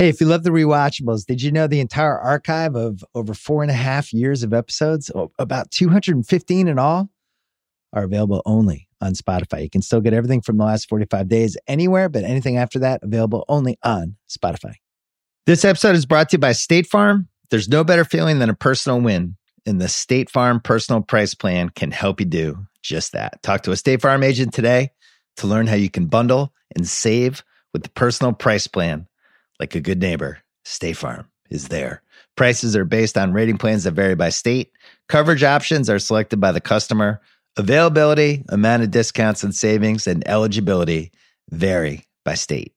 Hey, if you love the rewatchables, did you know the entire archive of over 4.5 years of episodes, about 215 in all, are available only on Spotify. You can still get everything from the last 45 days anywhere, but anything after that, available only on Spotify. This episode is brought to you by State Farm. There's no better feeling than a personal win, and the State Farm Personal Price Plan can help you do just that. Talk to a State Farm agent today to learn how you can bundle and save with the Personal Price Plan. Like a good neighbor, State Farm is there. Prices are based on rating plans that vary by state. Coverage options are selected by the customer. Availability, amount of discounts and savings, and eligibility vary by state.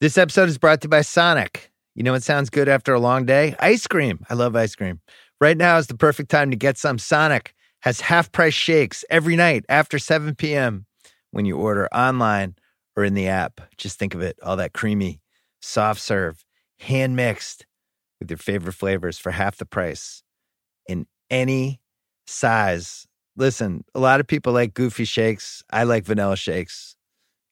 This episode is brought to you by Sonic. You know what sounds good after a long day? Ice cream. I love ice cream. Right now is the perfect time to get some. Sonic has half-price shakes every night after 7 p.m. when you order online or in the app. Just think of it, all that creamy, soft serve, hand mixed with your favorite flavors for half the price in any size. Listen, a lot of people like goofy shakes. I like vanilla shakes.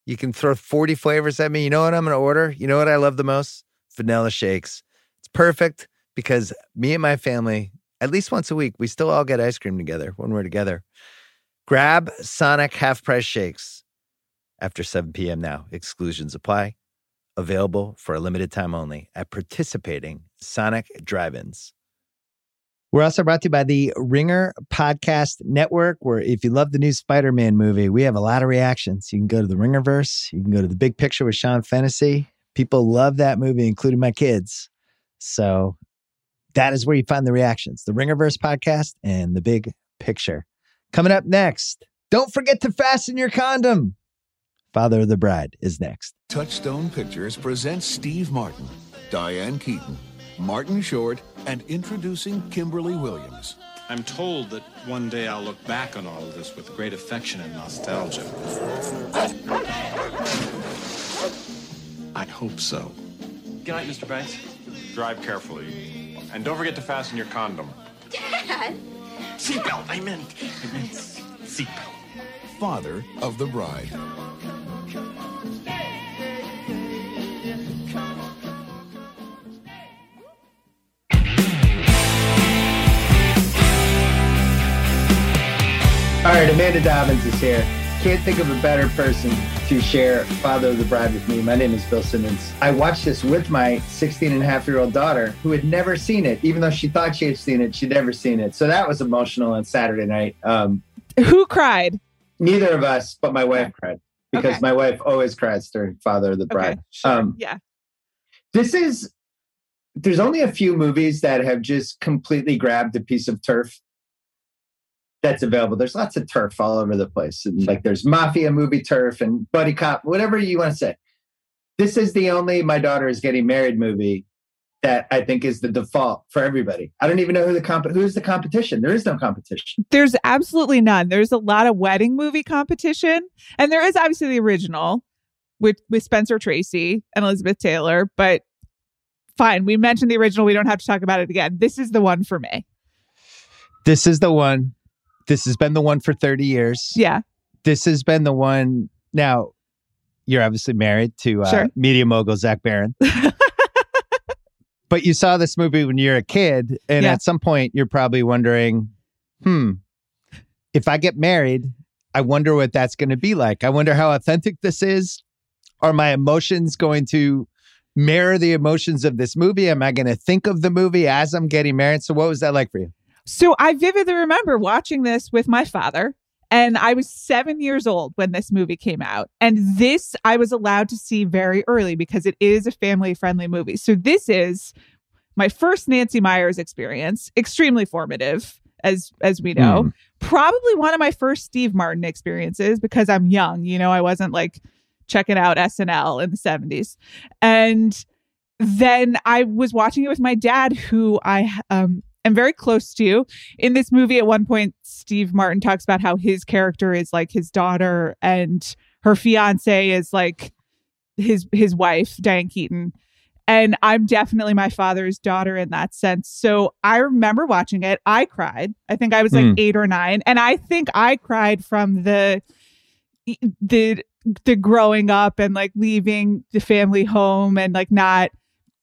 You can throw 40 flavors at me. You know what I'm going to order? You know what I love the most? Vanilla shakes. It's perfect because me and my family, at least once a week, we still all get ice cream together when we're together. Grab Sonic half-price shakes after 7 p.m. now. Exclusions apply. Available for a limited time only at participating Sonic drive-ins. We're also brought to you by the Ringer Podcast Network, where if you love the new Spider-Man movie, we have a lot of reactions. You can go to the Ringerverse. You can go to The Big Picture with Sean Fennessy. People love that movie, including my kids. So that is where you find the reactions. The Ringerverse Podcast and The Big Picture. Coming up next, don't forget to fasten your condom. Father of the Bride is next. Touchstone Pictures presents Steve Martin, Diane Keaton, Martin Short, and introducing Kimberly Williams. I'm told that one day I'll look back on all of this with great affection and nostalgia. I hope so. Good night, Mr. Banks. Drive carefully. And don't forget to fasten your condom. Dad! Seatbelt, I meant seatbelt. Father of the Bride. All right, Amanda Dobbins is here. Can't think of a better person to share Father of the Bride with me. My name is Bill Simmons. I watched this with my 16-and-a-half-year-old daughter who had never seen it. Even though she thought she had seen it, she'd never seen it. So that was emotional on Saturday night. Who cried? Neither of us, but my wife cried. Because my wife always cries during Father of the Bride. Okay, sure. There's only a few movies that have just completely grabbed a piece of turf that's available. There's lots of turf all over the place. And like there's mafia movie turf and buddy cop, whatever you want to say. This is the only My Daughter is Getting Married movie that I think is the default for everybody. I don't even know who's the competition. There is no competition. There's absolutely none. There's a lot of wedding movie competition. And there is obviously the original with Spencer Tracy and Elizabeth Taylor. But fine, we mentioned the original. We don't have to talk about it again. This is the one for me. This is the one. This has been the one for 30 years. Yeah. This has been the one. Now, you're obviously married to media mogul Zach Barron. But you saw this movie when you're a kid. And at some point, you're probably wondering, if I get married, I wonder what that's going to be like. I wonder how authentic this is. Are my emotions going to mirror the emotions of this movie? Am I going to think of the movie as I'm getting married? So what was that like for you? So I vividly remember watching this with my father, and I was 7 years old when this movie came out. And this I was allowed to see very early because it is a family-friendly movie. So this is my first Nancy Meyers experience, extremely formative, as we know. Probably one of my first Steve Martin experiences because I'm young. You know, I wasn't like checking out SNL in the 70s. And then I was watching it with my dad, who I... I'm very close to you. In this movie, at one point, Steve Martin talks about how his character is like his daughter and her fiance is like his wife, Diane Keaton. And I'm definitely my father's daughter in that sense. So I remember watching it. I cried. I think I was like 8 or 9. And I think I cried from the growing up and like leaving the family home and like not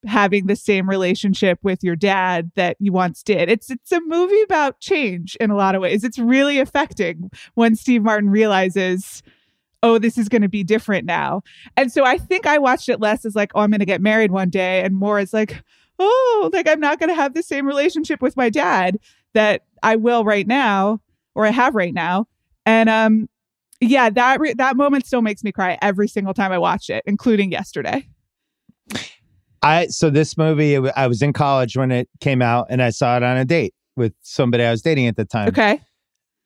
having the same relationship with your dad that you once did. It's a movie about change in a lot of ways. It's really affecting when Steve Martin realizes, oh, this is going to be different now. And so I think I watched it less as like, oh, I'm going to get married one day, and more as like, oh, like I'm not going to have the same relationship with my dad that I will right now, or I have right now. And yeah, that moment still makes me cry every single time I watch it, including yesterday. So this movie, I was in college when it came out, and I saw it on a date with somebody I was dating at the time. Okay.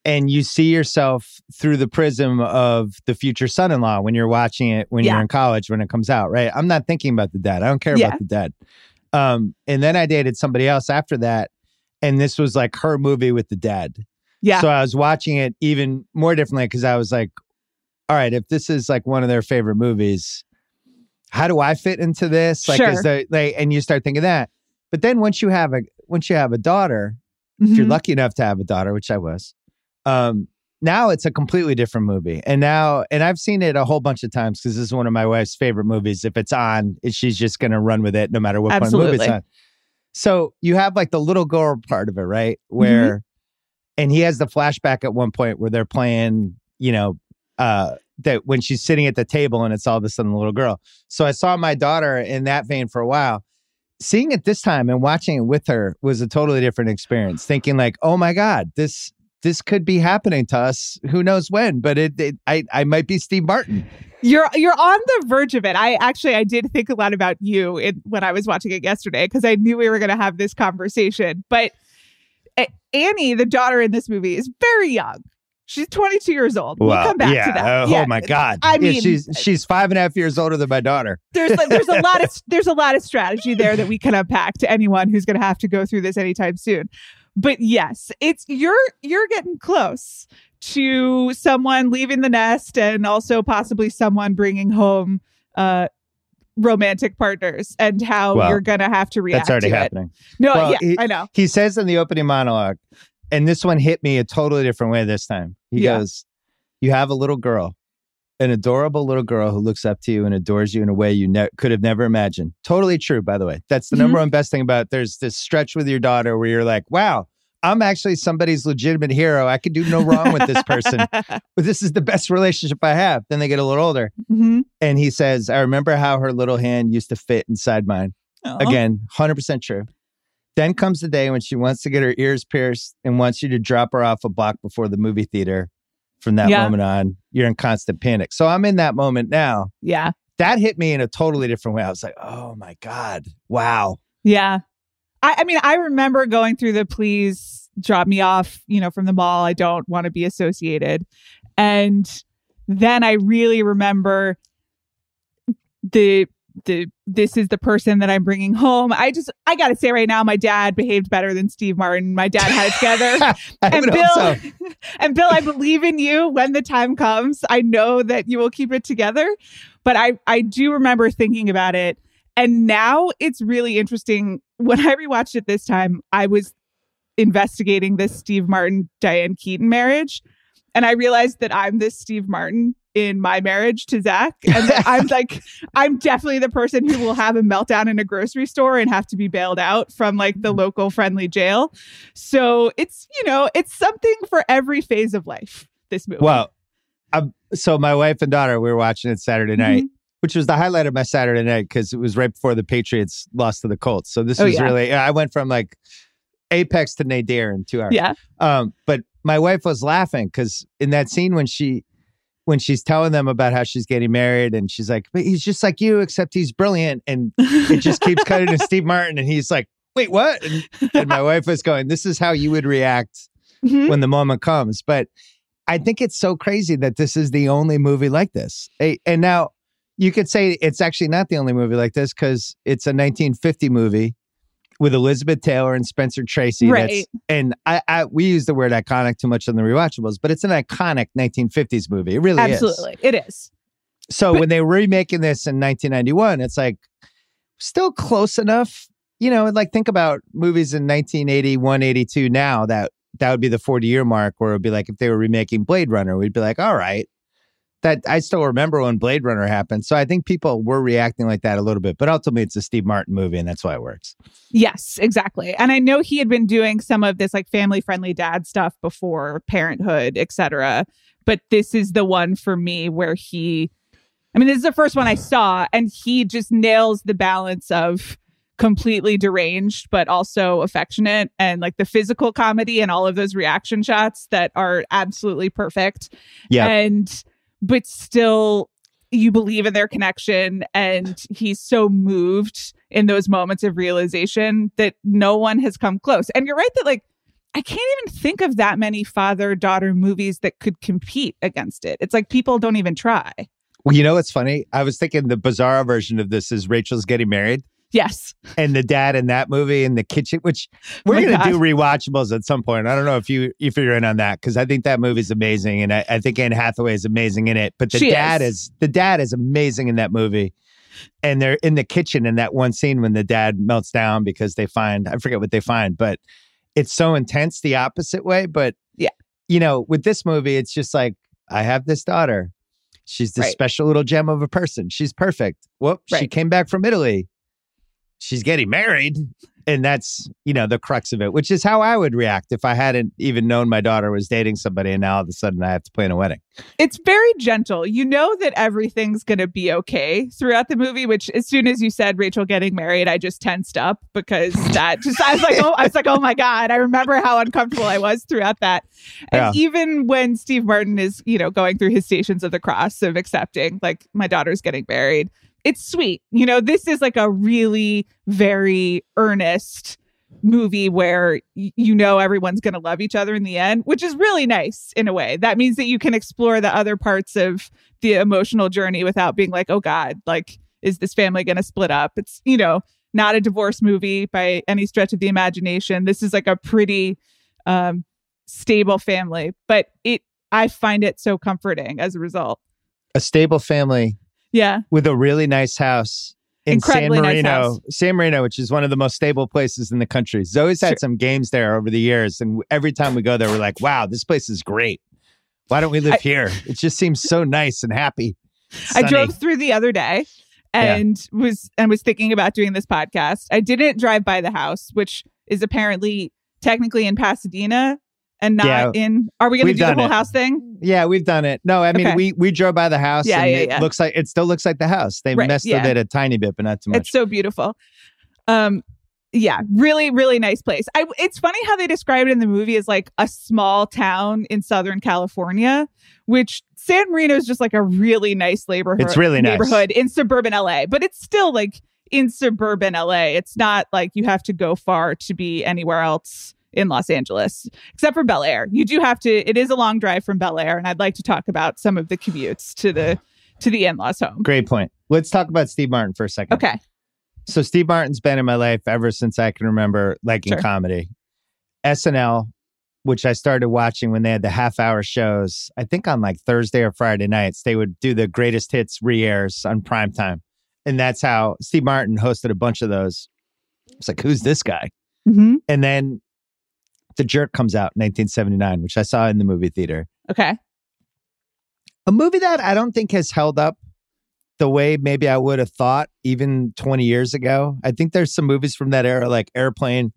And you see yourself through the prism of the future son-in-law when you're watching it, when you're in college, when it comes out, right? I'm not thinking about the dad. I don't care about the dad. And then I dated somebody else after that, and this was like her movie with the dad. Yeah. So I was watching it even more differently because I was like, all right, if this is like one of their favorite movies, how do I fit into this? Like, is there, like, and you start thinking that. But then once you have a daughter, if you're lucky enough to have a daughter, which I was, now it's a completely different movie. And I've seen it a whole bunch of times because this is one of my wife's favorite movies. If it's on, she's just going to run with it no matter what kind of movie it's on. So you have like the little girl part of it, right? Where, and he has the flashback at one point where they're playing, that when she's sitting at the table and it's all of a sudden a little girl. So I saw my daughter in that vein for a while. Seeing it this time and watching it with her was a totally different experience. Thinking like, oh my God, this could be happening to us. Who knows when, but I might be Steve Martin. You're on the verge of it. I did think a lot about you when I was watching it yesterday, because I knew we were going to have this conversation. But Annie, the daughter in this movie, is very young. She's 22 years old. Wow. We'll come back to that. Oh my God! I mean, she's 5.5 years older than my daughter. there's a lot of strategy there that we can unpack to anyone who's going to have to go through this anytime soon. But yes, it's you're getting close to someone leaving the nest, and also possibly someone bringing home romantic partners, and how you're going to have to react. That's already happening. No, I know. He says in the opening monologue. And this one hit me a totally different way this time. He goes, you have a little girl, an adorable little girl who looks up to you and adores you in a way you could have never imagined. Totally true, by the way. That's the number one best thing about it. There's this stretch with your daughter where you're like, wow, I'm actually somebody's legitimate hero. I could do no wrong with this person. But this is the best relationship I have. Then they get a little older. And he says, I remember how her little hand used to fit inside mine. Aww. Again, 100% true. Then comes the day when she wants to get her ears pierced and wants you to drop her off a block before the movie theater. From that moment on, you're in constant panic. So I'm in that moment now. Yeah. That hit me in a totally different way. I was like, oh my God. Wow. Yeah. I mean, I remember going through the please drop me off, from the mall. I don't want to be associated. And then I really remember this is the person that I'm bringing home. I got to say right now, my dad behaved better than Steve Martin. My dad had it together. And Bill, I believe in you when the time comes. I know that you will keep it together. But I do remember thinking about it. And now it's really interesting. When I rewatched it this time, I was investigating this Steve Martin, Diane Keaton marriage. And I realized that I'm this Steve Martin in my marriage to Zach. And I'm like, I'm definitely the person who will have a meltdown in a grocery store and have to be bailed out from like the local friendly jail. So it's, it's something for every phase of life, this movie. Well, so my wife and daughter, we were watching it Saturday night, which was the highlight of my Saturday night because it was right before the Patriots lost to the Colts. So this was really, I went from like apex to nadir in 2 hours. Yeah. But my wife was laughing because in that scene when she's telling them about how she's getting married and she's like, but he's just like you, except he's brilliant. And it just keeps cutting to Steve Martin. And he's like, wait, what? And my wife was going, this is how you would react when the moment comes. But I think it's so crazy that this is the only movie like this. And now you could say it's actually not the only movie like this because it's a 1950 movie with Elizabeth Taylor and Spencer Tracy. Right. We use the word iconic too much on the rewatchables, but it's an iconic 1950s movie. It really is. Absolutely. It is. So when they were remaking this in 1991, it's like still close enough, like think about movies in 1981, 82 now that would be the 40-year mark where it would be like if they were remaking Blade Runner, we'd be like, all right, that I still remember when Blade Runner happened. So I think people were reacting like that a little bit, but ultimately it's a Steve Martin movie and that's why it works. Yes, exactly. And I know he had been doing some of this like family-friendly dad stuff before Parenthood, etc. But this is the one for me where he, I mean, this is the first one I saw and he just nails the balance of completely deranged, but also affectionate and like the physical comedy and all of those reaction shots that are absolutely perfect. Yeah. And but still you believe in their connection. And he's so moved in those moments of realization that no one has come close. And you're right that like, I can't even think of that many father-daughter movies that could compete against it. It's like people don't even try. Well, you know, what's funny. I was thinking the bizarre version of this is Rachel's Getting Married. Yes. And the dad in that movie in the kitchen, which we're going to do rewatchables at some point. I don't know if you're in on that, because I think that movie's amazing. And I think Anne Hathaway is amazing in it. But the dad is amazing in that movie. And they're in the kitchen in that one scene when the dad melts down because they find, I forget what they find, but it's so intense the opposite way. But, yeah, you know, with this movie, it's just like, I have this daughter. She's this special little gem of a person. She's perfect. Whoop, she came back from Italy. She's getting married. And that's, you know, the crux of it, which is how I would react if I hadn't even known my daughter was dating somebody. And now all of a sudden I have to plan a wedding. It's very gentle. You know that everything's going to be okay throughout the movie, which as soon as you said Rachel getting married, I just tensed up because that just, I was like, oh my God, I remember how uncomfortable I was throughout that. And even when Steve Martin is, you know, going through his stations of the cross of accepting, like my daughter's getting married. It's sweet. You know, this is like a really very earnest movie where, you know, everyone's going to love each other in the end, which is really nice in a way. That means that you can explore the other parts of the emotional journey without being like, oh, God, like, is this family going to split up? It's, you know, not a divorce movie by any stretch of the imagination. This is like a pretty stable family, but I find it so comforting as a result. A stable family. Yeah. With a really nice house in San Marino. Nice San Marino, which is one of the most stable places in the country. Zoe's had some games there over the years. And every time we go there, we're like, wow, this place is great. Why don't we live here? It just seems so nice and happy. Sunny. I drove through the other day and was thinking about doing this podcast. I didn't drive by the house, which is apparently technically in Pasadena. And not in... Are we going to do the whole house thing? Yeah, we've done it. No, I mean, we drove by the house and it looks like... It still looks like the house. They messed with it a tiny bit, but not too much. It's so beautiful. Yeah, really, really nice place. It's funny how they describe it in the movie as like a small town in Southern California, which San Marino is just like a really nice neighborhood. It's really nice. Neighborhood in suburban LA, but it's still like in suburban LA. It's not like you have to go far to be anywhere else in Los Angeles, except for Bel Air. You do have to, it is a long drive from Bel Air. And I'd like to talk about some of the commutes to the in-laws home. Great point. Let's talk about Steve Martin for a second. Okay. So Steve Martin's been in my life ever since I can remember, like in comedy. SNL, which I started watching when they had the half-hour shows, I think on like Thursday or Friday nights, they would do the greatest hits re-airs on primetime. And that's how Steve Martin hosted a bunch of those. It's like, who's this guy? Mm-hmm. And then The Jerk comes out in 1979, which I saw in the movie theater. Okay. A movie that I don't think has held up the way maybe I would have thought even 20 years ago. I think there's some movies from that era, like Airplane,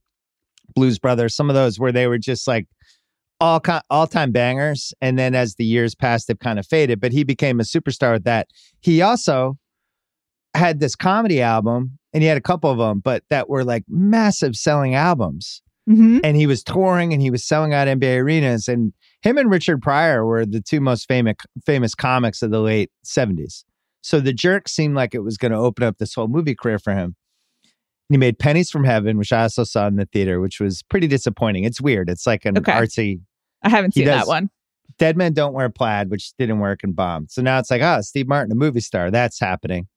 Blues Brothers, some of those where they were just like all-time bangers. And then as the years passed, they've kind of faded. But he became a superstar with that. He also had this comedy album, and he had a couple of them, but that were like massive selling albums. Mm-hmm. And he was touring and he was selling out NBA arenas. And him and Richard Pryor were the two most famous comics of the late 70s. So The Jerk seemed like it was going to open up this whole movie career for him. And he made Pennies from Heaven, which I also saw in the theater, which was pretty disappointing. It's weird. It's like an artsy... I haven't seen that one. Dead Men Don't Wear Plaid, which didn't work and bombed. So now it's like, oh, Steve Martin, a movie star. That's happening.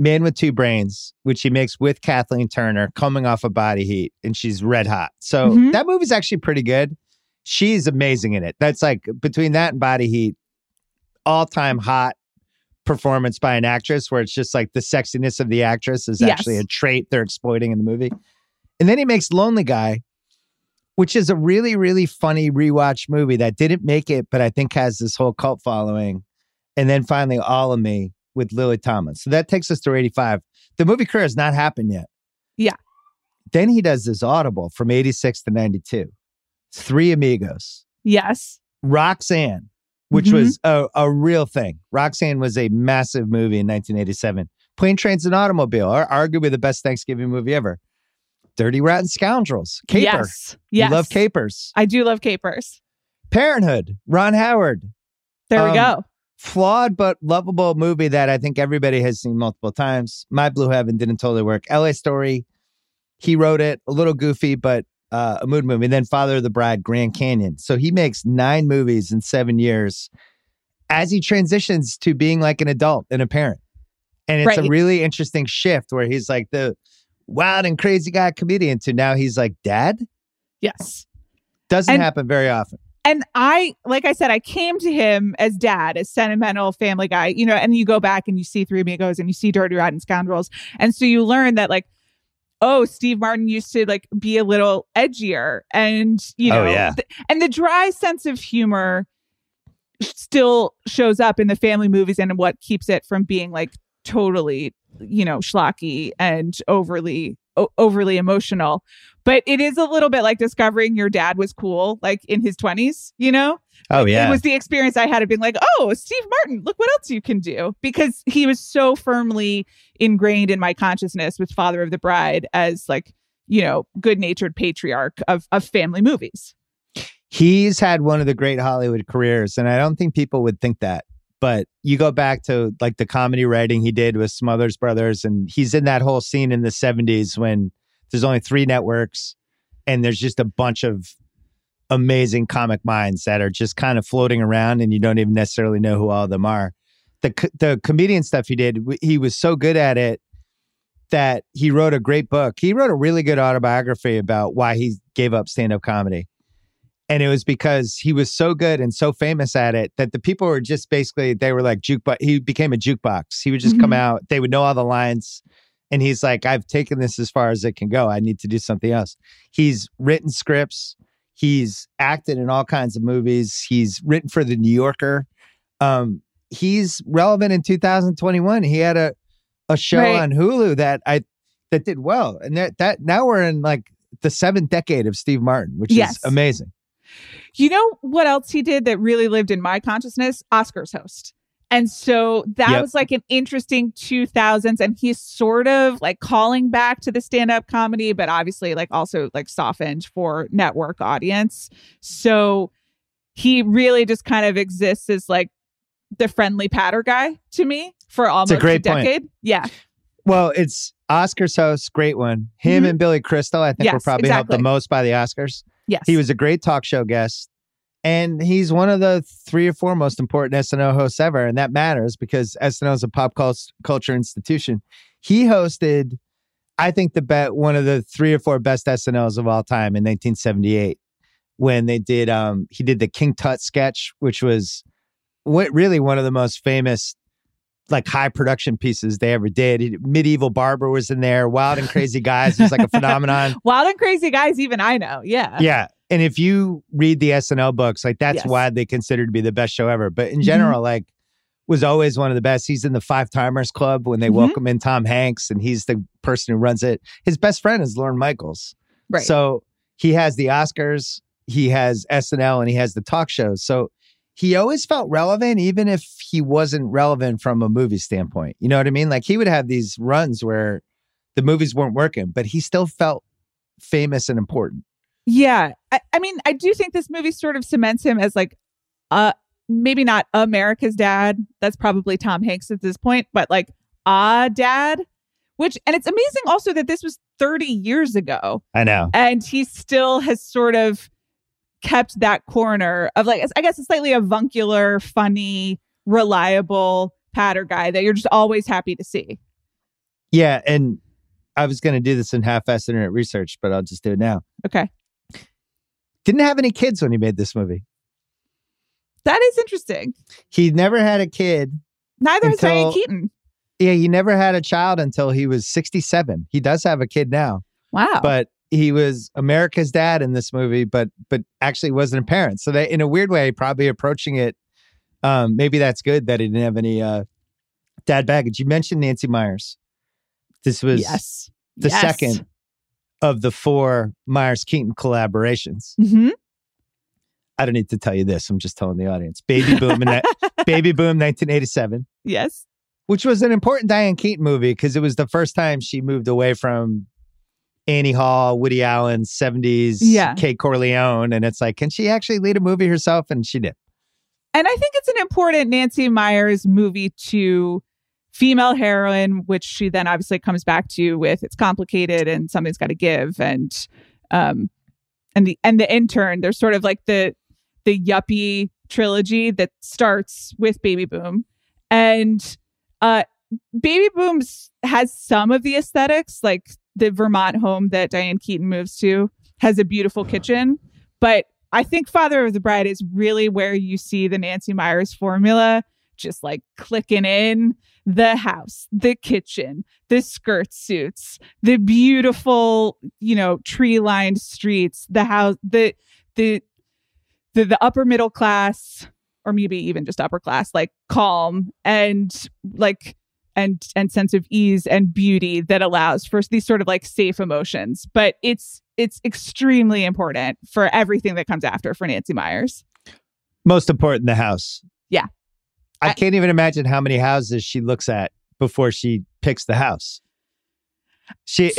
Man with Two Brains, which he makes with Kathleen Turner, coming off of Body Heat, and she's red hot. So that movie's actually pretty good. She's amazing in it. That's like, between that and Body Heat, all-time hot performance by an actress where it's just like the sexiness of the actress is actually a trait they're exploiting in the movie. And then he makes Lonely Guy, which is a really, really funny rewatch movie that didn't make it, but I think has this whole cult following And then finally, All of Me with Lily Tomlin. So that takes us to 85. The movie career has not happened yet. Yeah. Then he does this Audible from 86 to 92. Three Amigos. Yes. Roxanne, which was a real thing. Roxanne was a massive movie in 1987. Plane, Trains, and Automobile are arguably the best Thanksgiving movie ever. Dirty Rotten Scoundrels. Caper. Yes. You love capers. I do love capers. Parenthood. Ron Howard. There we go. Flawed but lovable movie that I think everybody has seen multiple times. My Blue Heaven didn't totally work. LA Story. He wrote it. A little goofy, but a mood movie. And then Father of the Bride, Grand Canyon. So he makes 9 movies in 7 years as he transitions to being like an adult and a parent. And it's a really interesting shift where he's like the wild and crazy guy comedian to now he's like dad. Yes. Doesn't happen very often. And I, like I said, I came to him as dad, as sentimental family guy, you know, and you go back and you see Three Amigos and you see Dirty Rotten Scoundrels. And so you learn that like, oh, Steve Martin used to like be a little edgier and, you know, and the dry sense of humor still shows up in the family movies and what keeps it from being like totally, you know, schlocky and overly emotional. But it is a little bit like discovering your dad was cool, like in his 20s, you know? Oh, yeah. It was the experience I had of being like, oh, Steve Martin, look what else you can do. Because he was so firmly ingrained in my consciousness with Father of the Bride as like, you know, good-natured patriarch of family movies. He's had one of the great Hollywood careers, and I don't think people would think that. But you go back to like the comedy writing he did with Smothers Brothers, and he's in that whole scene in the 70s when there's only 3 networks and there's just a bunch of amazing comic minds that are just kind of floating around and you don't even necessarily know who all of them are. The comedian stuff he did, he was so good at it that he wrote a great book. He wrote a really good autobiography about why he gave up stand-up comedy. And it was because he was so good and so famous at it that the people were just basically, they were like jukebox. He became a jukebox. He would just come out. They would know all the lines. And he's like, I've taken this as far as it can go. I need to do something else. He's written scripts. He's acted in all kinds of movies. He's written for The New Yorker. He's relevant in 2021. He had a show on Hulu that did well. And that now we're in like the 7th decade of Steve Martin, which is amazing. You know what else he did that really lived in my consciousness? Oscars host. And so that was like an interesting 2000s. And he's sort of like calling back to the stand-up comedy, but obviously like also like softened for network audience. So he really just kind of exists as like the friendly patter guy to me for almost a decade. Point. Yeah. Well, it's Oscars host. Great one. Him and Billy Crystal, I think were probably helped the most by the Oscars. Yes. He was a great talk show guest, and he's one of the 3 or 4 most important SNL hosts ever, and that matters because SNL is a pop culture institution. He hosted, I think, one of the 3 or 4 best SNLs of all time in 1978 when they did. He did the King Tut sketch, which was really one of the most famous, like high production pieces they ever did. Medieval Barber was in there. Wild and Crazy Guys was like a phenomenon. Wild and Crazy Guys, even I know. Yeah. Yeah. And if you read the SNL books, like that's widely considered to be the best show ever. But in general, like was always one of the best. He's in the 5-Timers Club when they welcome in Tom Hanks, and he's the person who runs it. His best friend is Lorne Michaels. Right. So he has the Oscars, he has SNL, and he has the talk shows. So he always felt relevant, even if he wasn't relevant from a movie standpoint. You know what I mean? Like he would have these runs where the movies weren't working, but he still felt famous and important. Yeah. I mean, I do think this movie sort of cements him as like, maybe not America's dad. That's probably Tom Hanks at this point, but like, dad, and it's amazing also that this was 30 years ago. I know. And he still has sort of kept that corner of like, I guess, a slightly avuncular, funny, reliable patter guy that you're just always happy to see. Yeah. And I was going to do this in half-assed internet research, but I'll just do it now. Okay. Didn't have any kids when he made this movie. That is interesting. He never had a kid. Neither has Diane Keaton. Yeah. He never had a child until he was 67. He does have a kid now. Wow. But he was America's dad in this movie, but actually wasn't a parent. So they, in a weird way, probably approaching it Maybe that's good that he didn't have any dad baggage. You mentioned Nancy Meyers. This was the second of the four Myers-Keaton collaborations. Mm-hmm. I don't need to tell you this. I'm just telling the audience. Baby Boom, Baby Boom, 1987. Yes. Which was an important Diane Keaton movie because it was the first time she moved away from Annie Hall, Woody Allen, 70s, Kay Corleone. And it's like, can she actually lead a movie herself? And she did. And I think it's an important Nancy Meyers movie to female heroine, which she then obviously comes back to with It's Complicated and Something's Got to Give. And the Intern, there's sort of like the yuppie trilogy that starts with Baby Boom. And Baby Boom has some of the aesthetics, like the Vermont home that Diane Keaton moves to has a beautiful kitchen. But I think Father of the Bride is really where you see the Nancy Meyers formula just like clicking in: the house, the kitchen, the skirt suits, the beautiful, tree-lined streets, the house, the upper middle class, or maybe even just upper class, like calm and sense of ease and beauty that allows for these sort of like safe emotions. But it's extremely important for everything that comes after for Nancy Meyers. Most important, the house. Yeah. I can't even imagine how many houses she looks at before she picks the house. It's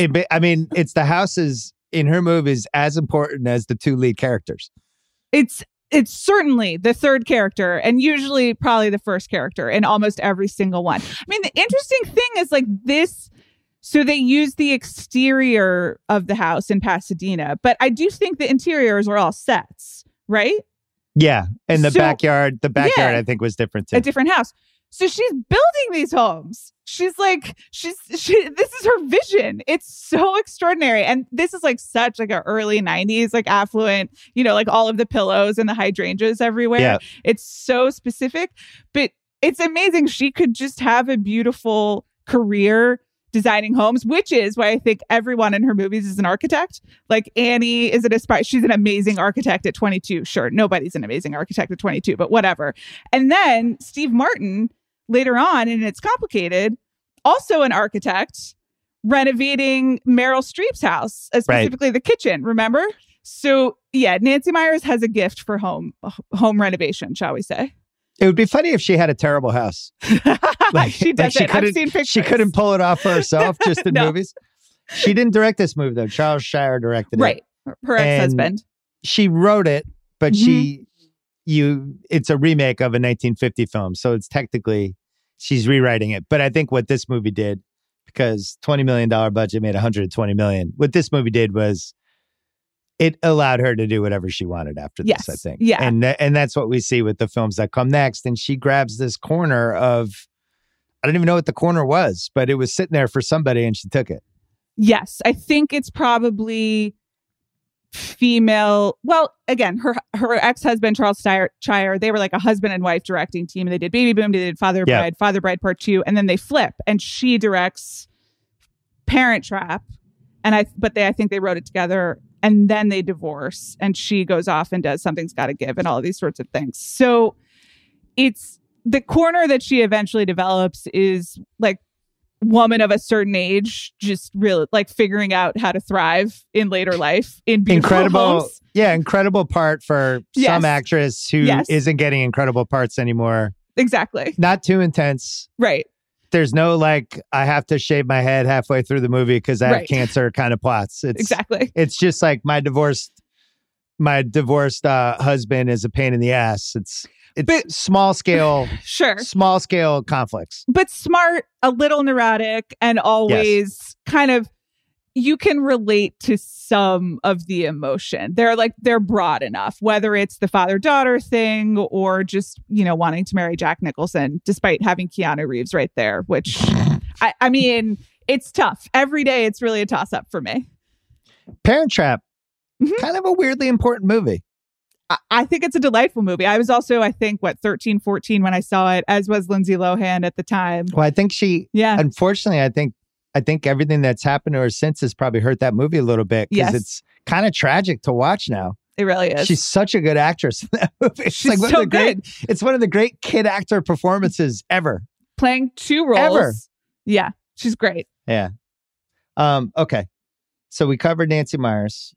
the houses in her movies as important as the two lead characters. It's certainly the third character and usually probably the first character in almost every single one. I mean, the interesting thing is like this. So they use the exterior of the house in Pasadena, but I do think the interiors were all sets, right? Yeah. And the backyard, I think, was different too. A different house. So she's building these homes. This is her vision. It's so extraordinary. And this is like such like an early 90s, like affluent, like all of the pillows and the hydrangeas everywhere. Yeah. It's so specific, but it's amazing. She could just have a beautiful career designing homes, which is why I think everyone in her movies is an architect. Like Annie is an aspire. She's an amazing architect at 22. Sure, nobody's an amazing architect at 22, but whatever. And then Steve Martin later on, and It's Complicated, also an architect renovating Meryl Streep's house, specifically the kitchen. Remember? So yeah, Nancy Meyers has a gift for home renovation, shall we say? It would be funny if she had a terrible house. Like, she doesn't. Like I've seen pictures. She couldn't pull it off for herself just in movies. She didn't direct this movie, though. Charles Shyer directed it. Right. Her ex-husband. She wrote it, but it's a remake of a 1950 film. So it's technically, she's rewriting it. But I think what this movie did, because $20 million budget made $120 million, what this movie did was it allowed her to do whatever she wanted after this, I think. Yeah. And that's what we see with the films that come next. And she grabs this corner of, I don't even know what the corner was, but it was sitting there for somebody and she took it. Yes. I think it's probably female. Well, again, her ex-husband, Charles Shyer, they were like a husband and wife directing team. They did Baby Boom, they did Father Bride Part 2, and then they flip and she directs Parent Trap. I think they wrote it together and then they divorce and she goes off and does Something's Got to Give and all of these sorts of things. So it's the corner that she eventually develops is like woman of a certain age, just really like figuring out how to thrive in later life in beautiful homes. Yeah. Incredible part for some actress who isn't getting incredible parts anymore. Exactly. Not too intense. Right. There's no like, I have to shave my head halfway through the movie because I have cancer kind of plots. It's just like my divorced husband is a pain in the ass. It's small scale conflicts. But smart, a little neurotic, and always kind of, you can relate to some of the emotion. They're broad enough, whether it's the father-daughter thing or just, wanting to marry Jack Nicholson, despite having Keanu Reeves right there, which I mean, it's tough. Every day, it's really a toss-up for me. Parent Trap, kind of a weirdly important movie. I think it's a delightful movie. I was also, 13, 14 when I saw it, as was Lindsay Lohan at the time. Well, I think unfortunately, I think everything that's happened to her since has probably hurt that movie a little bit because it's kind of tragic to watch now. It really is. She's such a good actress in that movie. It's She's like one so of the good. Great, it's one of the great kid actor performances ever. Playing two roles. Ever. Yeah. She's great. Yeah. Okay. So we covered Nancy Meyers.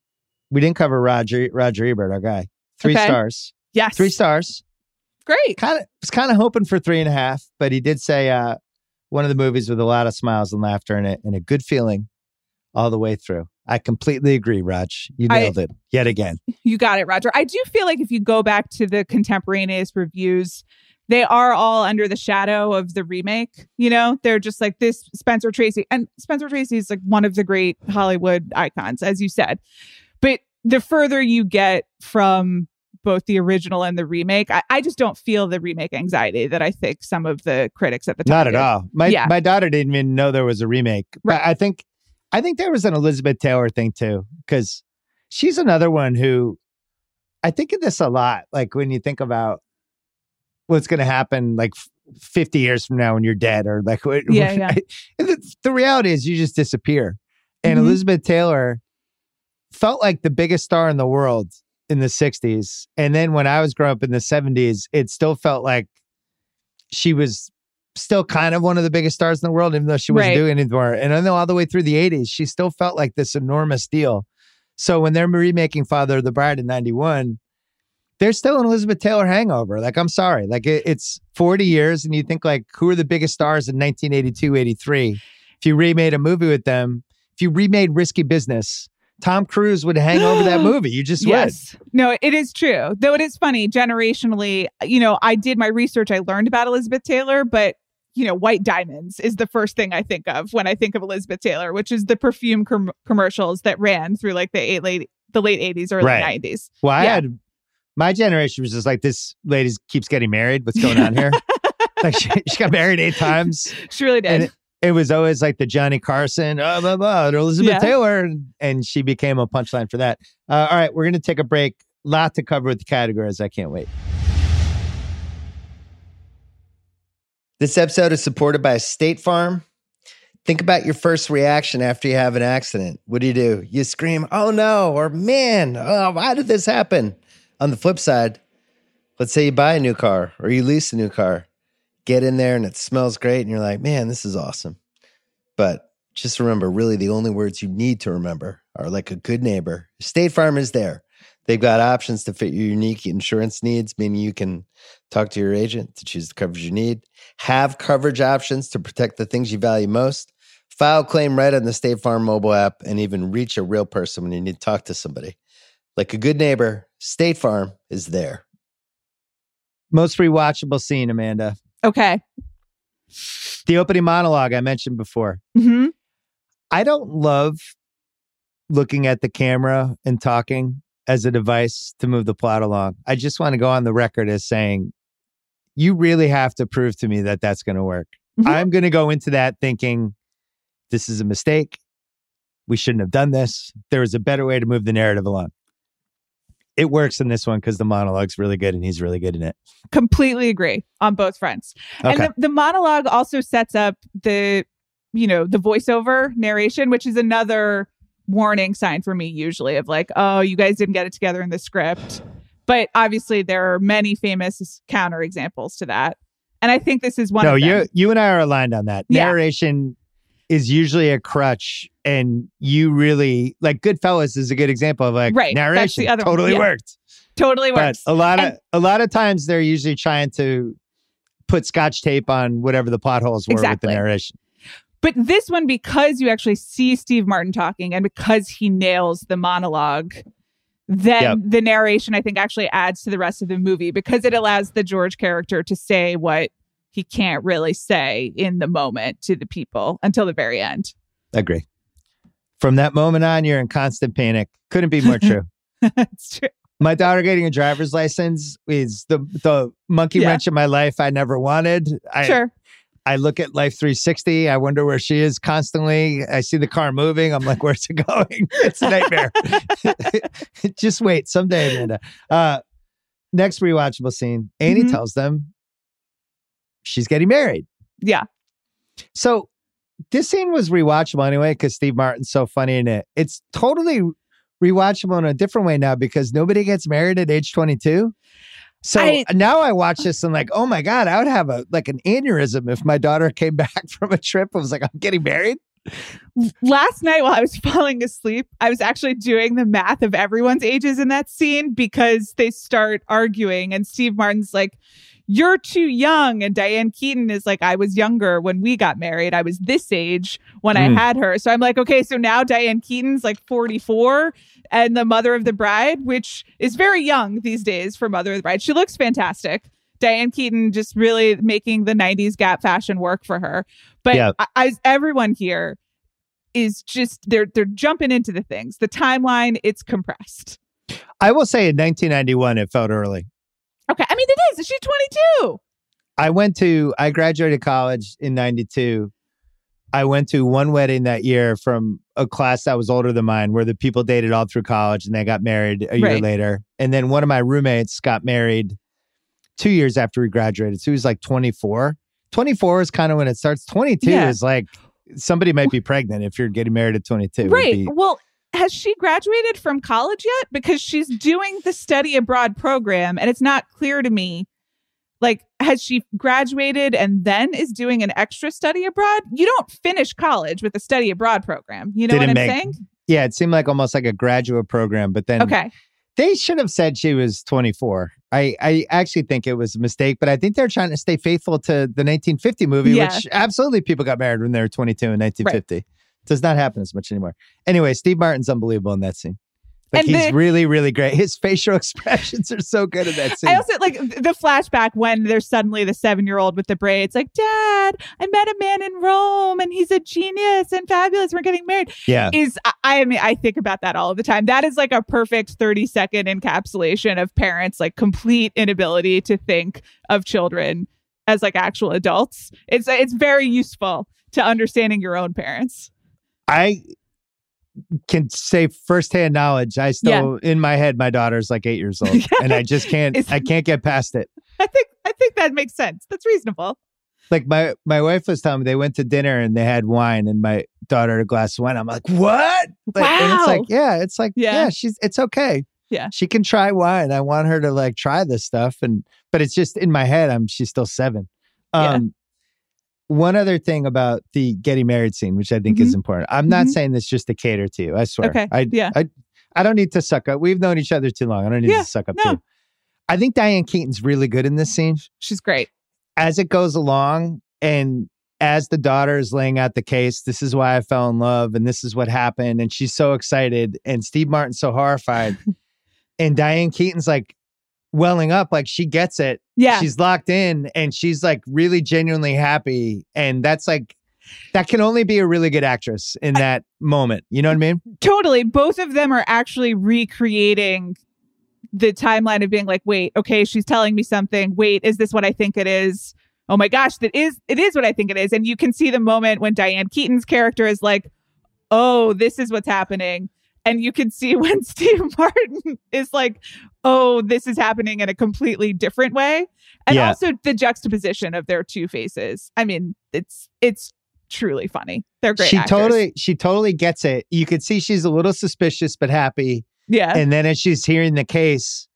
We didn't cover Roger Ebert, our guy. Three stars. Yes. 3 stars. Great. Was kind of hoping for 3.5, but he did say one of the movies with a lot of smiles and laughter in it and a good feeling all the way through. I completely agree, Raj. You nailed it yet again. You got it, Roger. I do feel like if you go back to the contemporaneous reviews, they are all under the shadow of the remake. You know, they're just like this Spencer Tracy. And Spencer Tracy is like one of the great Hollywood icons, as you said. But the further you get from both the original and the remake, I just don't feel the remake anxiety that I think some of the critics at the time. Not at all. My daughter didn't even know there was a remake. Right. But I think there was an Elizabeth Taylor thing too, because she's another one who, I think of this a lot. Like when you think about what's going to happen like 50 years from now when you're dead or like, the reality is you just disappear. And mm-hmm. Elizabeth Taylor felt like the biggest star in the world in the 60s. And then when I was growing up in the 70s, it still felt like she was still kind of one of the biggest stars in the world, even though she wasn't doing it anymore. And I know all the way through the 80s, she still felt like this enormous deal. So when they're remaking Father of the Bride in 91, there's still an Elizabeth Taylor hangover. Like, I'm sorry. Like, it's 40 years and you think like, who are the biggest stars in 1982, 83? If you remade a movie with them, if you remade Risky Business, Tom Cruise would hang over that movie. You just would. No, it is true. Though it is funny, generationally, you know, I did my research. I learned about Elizabeth Taylor, but you know, White Diamonds is the first thing I think of when I think of Elizabeth Taylor, which is the perfume commercials that ran through like the late 80s or late 90s. Well, my generation was just like, this lady keeps getting married. What's going on here? Like she got married 8 times. She really did. It was always like the Johnny Carson, blah, blah, and Elizabeth Taylor, and she became a punchline for that. All right, we're going to take a break. Lot to cover with the categories. I can't wait. This episode is supported by State Farm. Think about your first reaction after you have an accident. What do? You scream, oh no, or man, oh, why did this happen? On the flip side, let's say you buy a new car or you lease a new car. Get in there and it smells great and you're like, man, this is awesome. But just remember, really the only words you need to remember are like a good neighbor. State Farm is there. They've got options to fit your unique insurance needs, meaning you can talk to your agent to choose the coverage you need, have coverage options to protect the things you value most, file claim right on the State Farm mobile app, and even reach a real person when you need to talk to somebody. Like a good neighbor, State Farm is there. Most rewatchable scene, Amanda. Okay. The opening monologue I mentioned before. Mm-hmm. I don't love looking at the camera and talking as a device to move the plot along. I just want to go on the record as saying, you really have to prove to me that that's going to work. Mm-hmm. I'm going to go into that thinking, this is a mistake. We shouldn't have done this. There is a better way to move the narrative along. It works in this one because the monologue's really good and he's really good in it. Completely agree on both fronts. Okay. And the monologue also sets up the voiceover narration, which is another warning sign for me usually of like, oh, you guys didn't get it together in the script. But obviously there are many famous counterexamples to that. And I think this is one of them. No, you and I are aligned on that. Yeah. Narration is usually a crutch, and you really like Goodfellas is a good example of like narration. That's the other totally one. Yeah. Worked. Totally works. But a lot of times they're usually trying to put Scotch tape on whatever the plot holes were with the narration. But this one, because you actually see Steve Martin talking and because he nails the monologue, then the narration I think actually adds to the rest of the movie because it allows the George character to say what he can't really say in the moment to the people until the very end. Agree. From that moment on, you're in constant panic. Couldn't be more true. It's true. My daughter getting a driver's license is the monkey wrench in my life I never wanted. I look at Life 360. I wonder where she is constantly. I see the car moving. I'm like, where's it going? It's a nightmare. Just wait. Someday, Amanda. Next rewatchable scene. Annie tells them she's getting married. Yeah. So this scene was rewatchable anyway because Steve Martin's so funny in it. It's totally rewatch them on a different way now because nobody gets married at age 22. So now I watch this and like, oh my God, I would have an aneurysm if my daughter came back from a trip and was like, I'm getting married. Last night while I was falling asleep, I was actually doing the math of everyone's ages in that scene because they start arguing and Steve Martin's like, you're too young. And Diane Keaton is like, I was younger when we got married. I was this age when I had her. So I'm like, okay, so now Diane Keaton's like 44 and the mother of the bride, which is very young these days for mother of the bride. She looks fantastic. Diane Keaton just really making the 90s Gap fashion work for her. But yeah. Everyone here is just, they're jumping into the things. The timeline, it's compressed. I will say in 1991, it felt early. Okay. I mean, it is. She's 22. I graduated college in 92. I went to one wedding that year from a class that was older than mine where the people dated all through college and they got married a year later. And then one of my roommates got married 2 years after we graduated. So he was like 24. 24 is kind of when it starts. 22 is like somebody might be pregnant if you're getting married at 22. Right. Has she graduated from college yet? Because she's doing the study abroad program and it's not clear to me, like, has she graduated and then is doing an extra study abroad? You don't finish college with a study abroad program. You know what I'm saying? Yeah, it seemed like almost like a graduate program, but then they should have said she was 24. I actually think it was a mistake, but I think they're trying to stay faithful to the 1950 movie, which absolutely people got married when they were 22 in 1950. Right. Does not happen as much anymore. Anyway, Steve Martin's unbelievable in that scene. Like, and he's really, really great. His facial expressions are so good in that scene. I also like the flashback when there's suddenly the 7-year-old with the braids like, Dad, I met a man in Rome and he's a genius and fabulous. We're getting married. Yeah. I think about that all the time. That is like a perfect 30-second encapsulation of parents' like complete inability to think of children as like actual adults. It's very useful to understanding your own parents. I can say firsthand knowledge. I still, in my head, my daughter's like 8 years old and I just can't get past it. I think that makes sense. That's reasonable. Like my wife was telling me they went to dinner and they had wine and my daughter had a glass of wine. I'm like, what? Like, wow. And it's like, it's okay. Yeah. She can try wine. I want her to like try this stuff. But it's just in my head, she's still 7. One other thing about the getting married scene, which I think is important. I'm not saying this just to cater to you. I swear. Okay. I don't need to suck up. We've known each other too long. I don't need to suck up to you. I think Diane Keaton's really good in this scene. She's great. As it goes along and as the daughter is laying out the case, this is why I fell in love and this is what happened. And she's so excited and Steve Martin's so horrified. And Diane Keaton's like, welling up, like she gets it. Yeah. She's locked in and she's like really genuinely happy. And that's like, that can only be a really good actress in that moment. You know what I mean? Totally. Both of them are actually recreating the timeline of being like, wait, okay, she's telling me something. Wait, is this what I think it is? Oh my gosh, it is what I think it is. And you can see the moment when Diane Keaton's character is like, oh, this is what's happening. And you can see when Steve Martin is like, oh, this is happening in a completely different way. And also the juxtaposition of their two faces. I mean, it's truly funny. They're great actors. She totally gets it. You can see she's a little suspicious, but happy. Yeah. And then as she's hearing the case,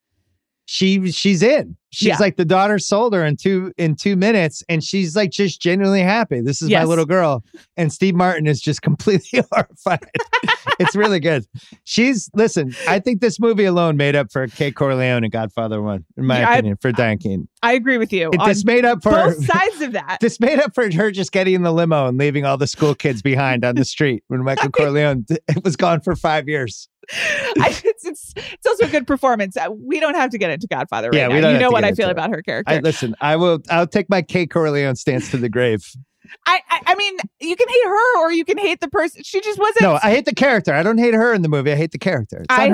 she's in. She's like, the daughter sold her in two minutes. And she's like, just genuinely happy. This is my little girl. And Steve Martin is just completely horrified. It's really good. Listen, I think this movie alone made up for Kate Corleone and Godfather 1, in my opinion, for Diane Keaton. I agree with you. This made up for both sides of that. This made up for her just getting in the limo and leaving all the school kids behind on the street when Michael Corleone was gone for 5 years. It's also a good performance. We don't have to get into Godfather right now. You know what I feel about her character. I'll take my Kate Corleone stance to the grave. I mean, you can hate her or you can hate the person. She just wasn't. No, I hate the character. I don't hate her in the movie. I hate the character. I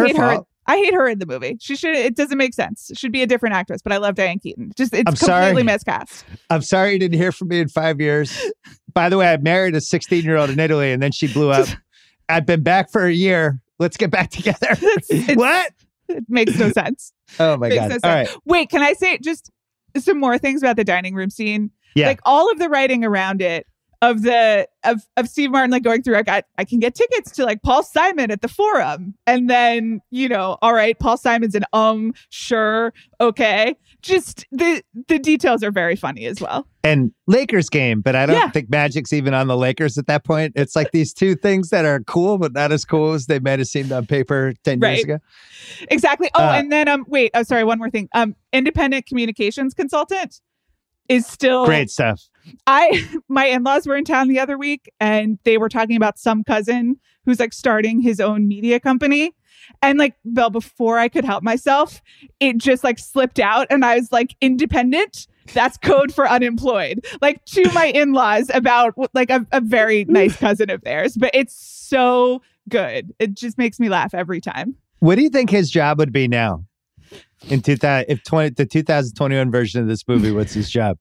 hate her in the movie. It doesn't make sense. It should be a different actress, but I love Diane Keaton. It's completely miscast. I'm sorry you didn't hear from me in 5 years. By the way, I married a 16-year-old in Italy and then she blew up. I've been back for a year. Let's get back together. What? It makes no sense. Oh my God. No sense. All right. Wait, can I say just some more things about the dining room scene? Yeah. Like all of the writing around it of the of Steve Martin like going through, I can get tickets to like Paul Simon at the Forum, and then, you know, all right, Paul Simon's an sure, okay. Just the details are very funny as well. And Lakers game, but I don't think Magic's even on the Lakers at that point. It's like these two things that are cool, but not as cool as they might have seemed on paper 10 years ago. Exactly. Oh, and then one more thing. Independent communications consultant is still great stuff. My in-laws were in town the other week, and they were talking about some cousin who's like starting his own media company. And like, Bill, before I could help myself, it just like slipped out, and I was like, independent. That's code for unemployed, like to my in-laws about like a very nice cousin of theirs. But it's so good. It just makes me laugh every time. What do you think his job would be now? In 2000, if the 2021 version of this movie, what's his job?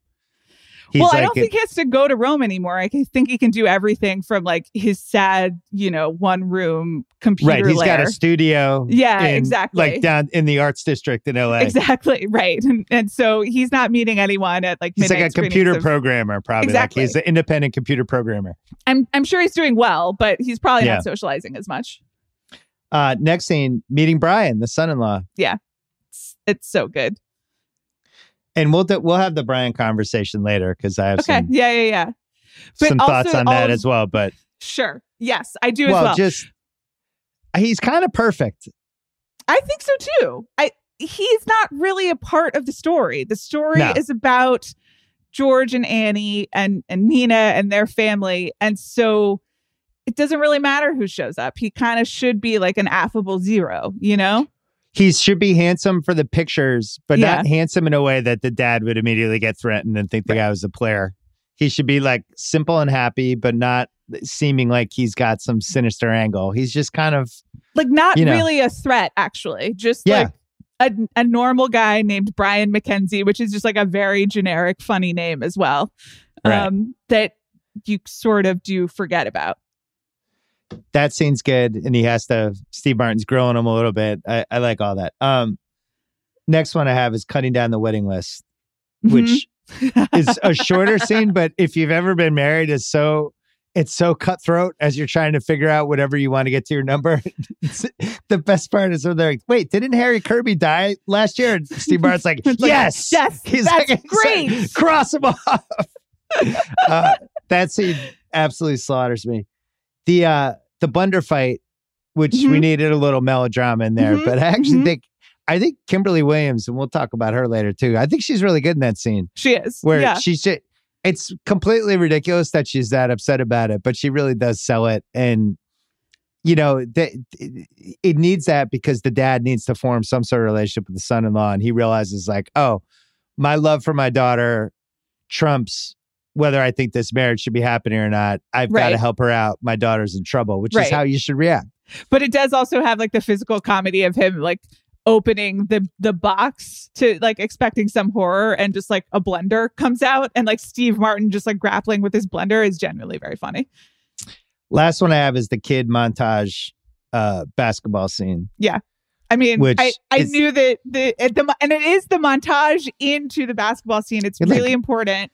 I don't think he has to go to Rome anymore. I think he can do everything from like his sad, one room computer. Right. He's got a studio. Yeah, exactly. Like down in the arts district in LA. Exactly. Right. And so he's not meeting anyone at like, he's like a computer programmer, probably. Exactly. Like he's an independent computer programmer. I'm sure he's doing well, but he's probably not socializing as much. Next scene, meeting Brian, the son-in-law. Yeah. It's so good. And we'll have the Brian conversation later, because I have some thoughts on that as well. But sure, yes, I do as well. Just, he's kind of perfect. I think so too. He's not really a part of the story. The story is about George and Annie and Nina and their family, and so it doesn't really matter who shows up. He kind of should be like an affable zero, you know. He should be handsome for the pictures, but not handsome in a way that the dad would immediately get threatened and think the guy was a player. He should be like simple and happy, but not seeming like he's got some sinister angle. He's just kind of like not really a threat, actually. Just like a normal guy named Brian McKenzie, which is just like a very generic, funny name as well. Right. That you sort of do forget about. That scene's good, and Steve Martin's growing him a little bit. I like all that. Next one I have is cutting down the wedding list, which is a shorter scene, but if you've ever been married, it's so cutthroat as you're trying to figure out whatever you want to get to your number. The best part is when they're like, wait, didn't Harry Kirby die last year? And Steve Martin's like, yes, he's that's like, great. Like, cross him off. That scene absolutely slaughters me. The Bunder fight, which we needed a little melodrama in there, but I actually think Kimberly Williams, and we'll talk about her later too. I think she's really good in that scene. She is. Where it's completely ridiculous that she's that upset about it, but she really does sell it. And it needs that, because the dad needs to form some sort of relationship with the son-in-law, and he realizes like, oh, my love for my daughter trumps whether I think this marriage should be happening or not. I've got to help her out. My daughter's in trouble, which is how you should react. But it does also have like the physical comedy of him like opening the box to like expecting some horror, and just like a blender comes out, and like Steve Martin just like grappling with his blender is genuinely very funny. Last one I have is the kid montage basketball scene. Yeah. I mean, I knew that and it is the montage into the basketball scene. It's really important.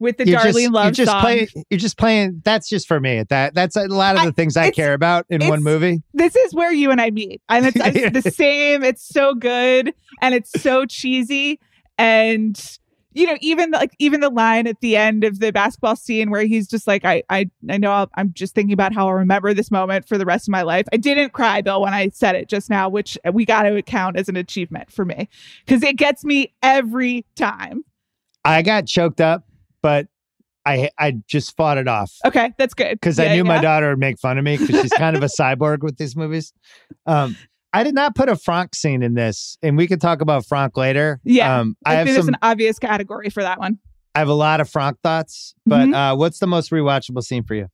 With the Darlene Love song. You're just playing. That's just for me. That's a lot of the things I care about in one movie. This is where you and I meet. And it's the same. It's so good. And it's so cheesy. And, even the line at the end of the basketball scene where he's just like, I know I'm just thinking about how I'll remember this moment for the rest of my life. I didn't cry, Bill, when I said it just now, which we got to count as an achievement for me, because it gets me every time. I got choked up, but I just fought it off. Okay, that's good. Because I knew my daughter would make fun of me, because she's kind of a cyborg with these movies. I did not put a Franck scene in this, and we could talk about Franck later. Yeah, I think there's an obvious category for that one. I have a lot of Franck thoughts, but what's the most rewatchable scene for you?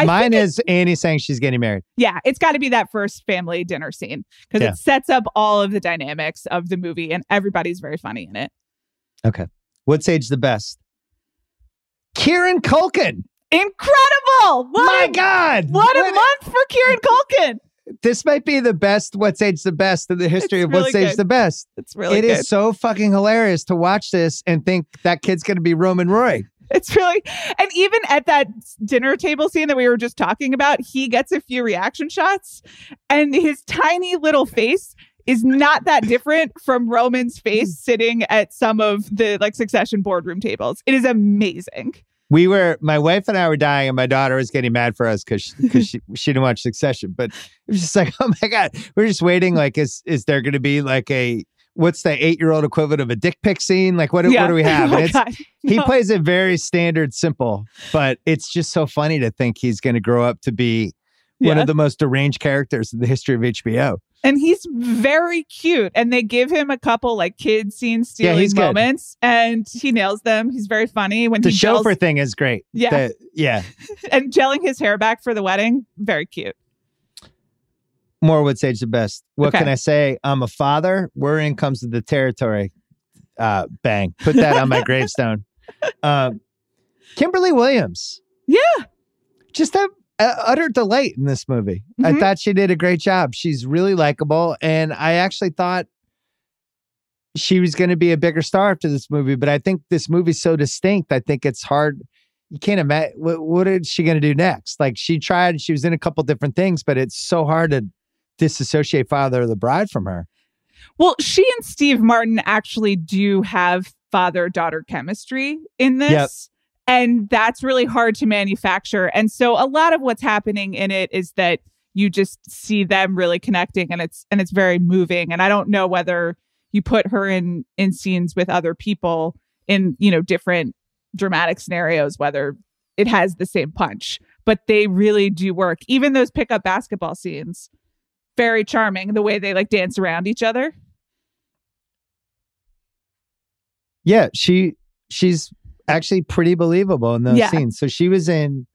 Mine is Annie saying she's getting married. Yeah, it's got to be that first family dinner scene, because it sets up all of the dynamics of the movie, and everybody's very funny in it. Okay. What's age the best? Kieran Culkin. Incredible. My God. What a month for Kieran Culkin. This might be the best What's Age the Best in the history of What's Age the Best. It's really good. It is so fucking hilarious to watch this and think that kid's going to be Roman Roy. It's really, and even at that dinner table scene that we were just talking about, he gets a few reaction shots and his tiny little face is not that different from Roman's face sitting at some of the like Succession boardroom tables. It is amazing. We were, my wife and I were dying, and my daughter was getting mad for us because she didn't watch Succession. But it was just like, oh my God, we're just waiting. Like, is there going to be like a, what's the 8-year-old equivalent of a dick pic scene? Like, what do we have? Oh, God, no. He plays it very standard, simple, but it's just so funny to think he's going to grow up to be one of the most deranged characters in the history of HBO. And he's very cute. And they give him a couple like kid scene stealing moments and he nails them. He's very funny. When the chauffeur thing is great. Yeah. And gelling his hair back for the wedding. Very cute. Morwood's age the best. What can I say? I'm a father. Worrying comes with the territory. Bang. Put that on my gravestone. Kimberly Williams. Yeah. Just a utter delight in this movie. Mm-hmm. I thought she did a great job. She's really likable. And I actually thought she was going to be a bigger star after this movie. But I think this movie's so distinct. I think it's hard. You can't imagine. What is she going to do next? Like she tried, she was in a couple different things, but it's so hard to disassociate Father of the Bride from her. Well, she and Steve Martin actually do have father-daughter chemistry in this. Yep. And that's really hard to manufacture. And so a lot of what's happening in it is that you just see them really connecting and it's very moving. And I don't know whether you put her in scenes with other people in, you know, different dramatic scenarios, whether it has the same punch, but they really do work. Even those pickup basketball scenes, very charming, the way they like dance around each other. Yeah, she's actually pretty believable in those scenes. So she was in,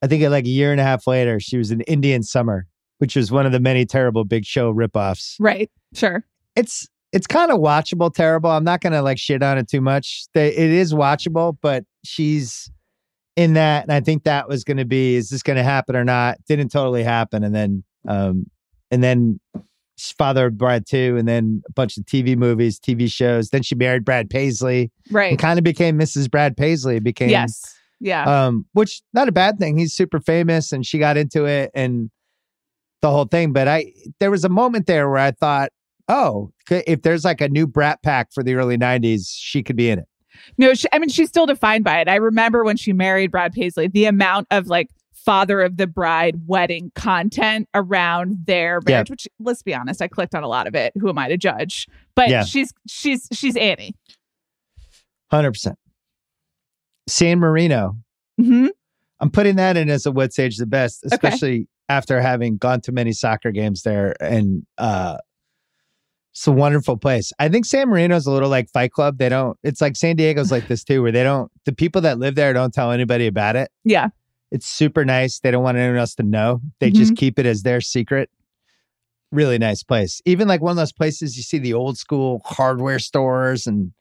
I think like a year and a half later, she was in Indian Summer, which was one of the many terrible Big Show ripoffs. Right. Sure. It's kind of watchable, terrible. I'm not going to like shit on it too much. It is watchable, but she's in that. And I think that was going to be, is this going to happen or not? Didn't totally happen. And then Father of Bride 2, and then a bunch of TV movies, TV shows. Then she married Brad Paisley. Right. And kind of became Mrs. Brad Paisley. Yes. Yeah. Which, not a bad thing. He's super famous and she got into it and the whole thing. But there was a moment there where I thought, oh, if there's like a new Brat Pack for the early 90s, she could be in it. No, she's still defined by it. I remember when she married Brad Paisley, the amount of like Father of the Bride wedding content around their marriage, which, let's be honest, I clicked on a lot of it. Who am I to judge? But she's Annie. 100%. San Marino. Mm-hmm. I'm putting that in as a what's age the best, especially after having gone to many soccer games there. And it's a wonderful place. I think San Marino's a little like Fight Club. It's like San Diego's like this too, where the people that live there don't tell anybody about it. Yeah. It's super nice. They don't want anyone else to know. They just keep it as their secret. Really nice place. Even like one of those places you see the old school hardware stores and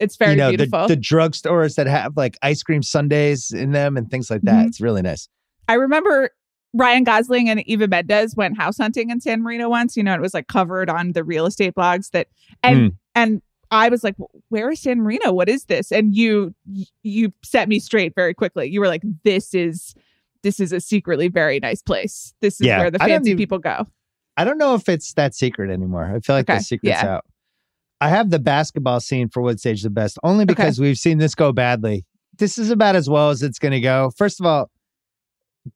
it's very beautiful. The drug stores that have like ice cream sundaes in them and things like that. Mm-hmm. It's really nice. I remember Ryan Gosling and Eva Mendes went house hunting in San Marino once. You know, it was like covered on the real estate blogs and I was like, where is San Marino? What is this? And you set me straight very quickly. You were like, this is a secretly very nice place. This is where the fancy people go. I don't know if it's that secret anymore. I feel like the secret's out. I have the basketball scene for what's age the best, only because we've seen this go badly. This is about as well as it's going to go. First of all,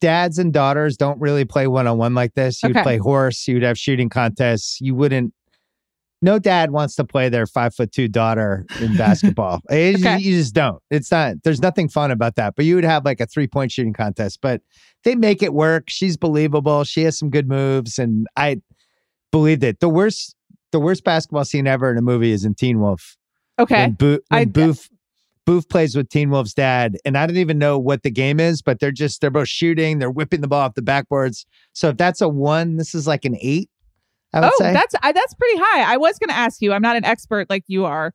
dads and daughters don't really play one-on-one like this. You'd play horse. You'd have shooting contests. You wouldn't. No dad wants to play their 5'2" daughter in basketball. You just don't. It's not, there's nothing fun about that, but you would have like a 3-point shooting contest, but they make it work. She's believable. She has some good moves. And I believed it. The worst basketball scene ever in a movie is in Teen Wolf. Okay. Boof plays with Teen Wolf's dad. And I don't even know what the game is, but they're both shooting. They're whipping the ball off the backboards. So if that's a 1, this is like an 8. I would say. That's pretty high. I was going to ask you. I'm not an expert like you are.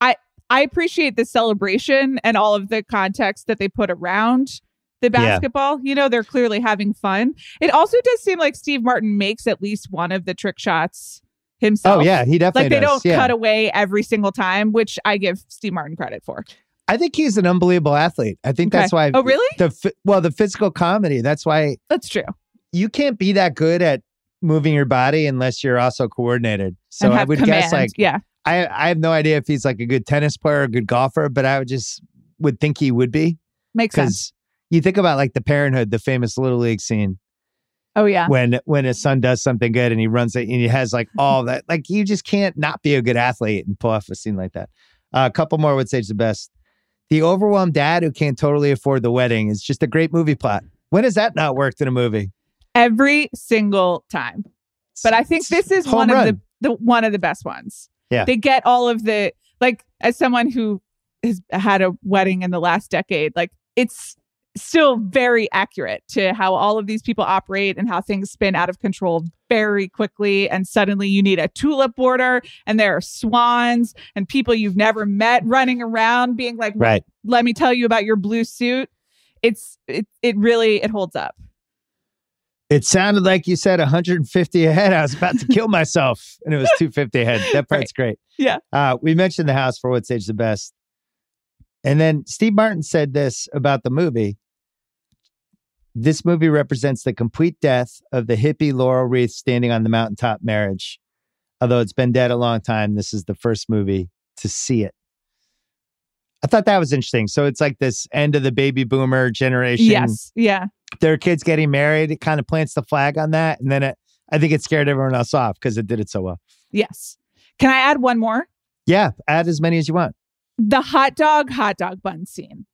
I appreciate the celebration and all of the context that they put around the basketball. Yeah. You know, they're clearly having fun. It also does seem like Steve Martin makes at least one of the trick shots himself. Oh yeah, he definitely does. Like they don't cut away every single time, which I give Steve Martin credit for. I think he's an unbelievable athlete. I think that's why. Oh, really? The physical comedy. That's why. That's true. You can't be that good at moving your body unless you're also coordinated. So I would guess I have no idea if he's like a good tennis player or a good golfer, but I would think he would be. Makes sense. You think about like the Parenthood, the famous Little League scene. Oh yeah. When his son does something good and he runs it and he has like all that, like you just can't not be a good athlete and pull off a scene like that. A couple more would say it's the best. The overwhelmed dad who can't totally afford the wedding is just a great movie plot. When has that not worked in a movie? Every single time. But I think this is one of the best ones. Yeah. They get all of the, like, as someone who has had a wedding in the last decade, like it's still very accurate to how all of these people operate and how things spin out of control very quickly. And suddenly you need a tulip border and there are swans and people you've never met running around being like, right, let me tell you about your blue suit. It really holds up. It sounded like you said 150 ahead. I was about to kill myself and it was 250 ahead. That part's great. Yeah. We mentioned the house for what stage the best. And then Steve Martin said this about the movie. This movie represents the complete death of the hippie laurel wreath standing on the mountaintop marriage. Although it's been dead a long time, this is the first movie to see it. I thought that was interesting. So it's like this end of the baby boomer generation. Yes. Yeah. Their kids getting married. It kind of plants the flag on that. And then I think it scared everyone else off because it did it so well. Yes. Can I add one more? Yeah. Add as many as you want. The hot dog bun scene.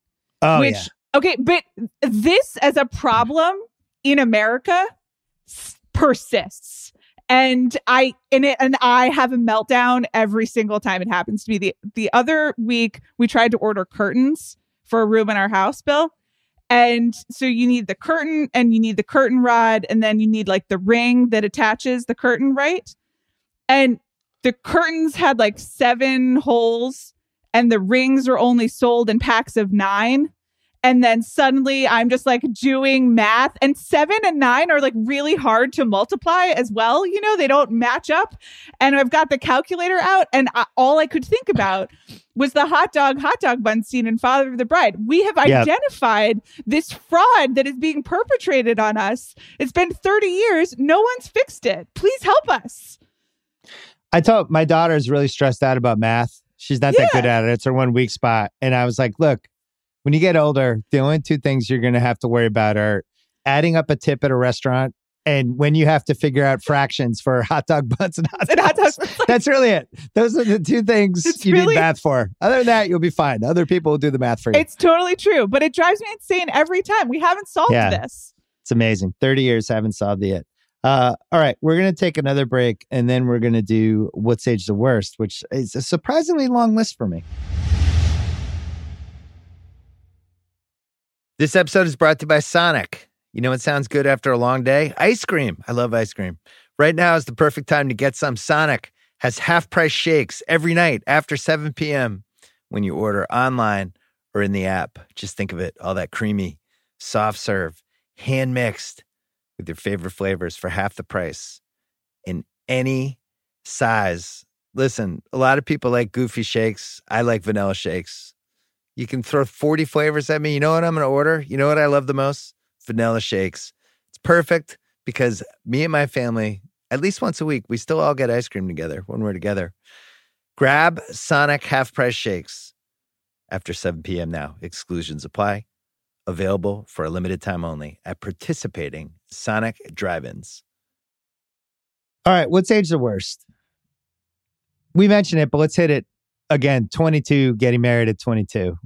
Oh, which, yeah. Okay, but this as a problem in America persists. And I have a meltdown every single time it happens to me. The other week, we tried to order curtains for a room in our house, Bill. And so you need the curtain and you need the curtain rod. And then you need like the ring that attaches the curtain, right? And the curtains had like 7 holes. And the rings are only sold in packs of 9. And then suddenly I'm just like doing math. And 7 and 9 are like really hard to multiply as well. You know, they don't match up. And I've got the calculator out. And all I could think about was the hot dog bun scene in Father of the Bride. We have identified this fraud that is being perpetrated on us. It's been 30 years. No one's fixed it. Please help us. I thought my daughter is really stressed out about math. She's not that good at it. It's her one weak spot. And I was like, look, when you get older, the only 2 things you're going to have to worry about are adding up a tip at a restaurant and when you have to figure out fractions for hot dog buns and hot dogs. That's really it. Those are the 2 things you need math for. Other than that, you'll be fine. Other people will do the math for you. It's totally true. But it drives me insane every time. We haven't solved this. It's amazing. 30 years haven't solved it yet. All right, we're going to take another break and then we're going to do What's Age the Worst, which is a surprisingly long list for me. This episode is brought to you by Sonic. You know what sounds good after a long day? Ice cream. I love ice cream. Right now is the perfect time to get some. Sonic has half-price shakes every night after 7 p.m. when you order online or in the app. Just think of it, all that creamy, soft serve, hand-mixed, with your favorite flavors for half the price in any size. Listen, a lot of people like goofy shakes. I like vanilla shakes. You can throw 40 flavors at me. You know what I'm going to order? You know what I love the most? Vanilla shakes. It's perfect because me and my family, at least once a week, we still all get ice cream together when we're together. Grab Sonic half-price shakes after 7 p.m. now. Exclusions apply. Available for a limited time only at participating Sonic drive-ins. All right, what's age the worst? We mentioned it, but let's hit it again. 22, getting married at 22.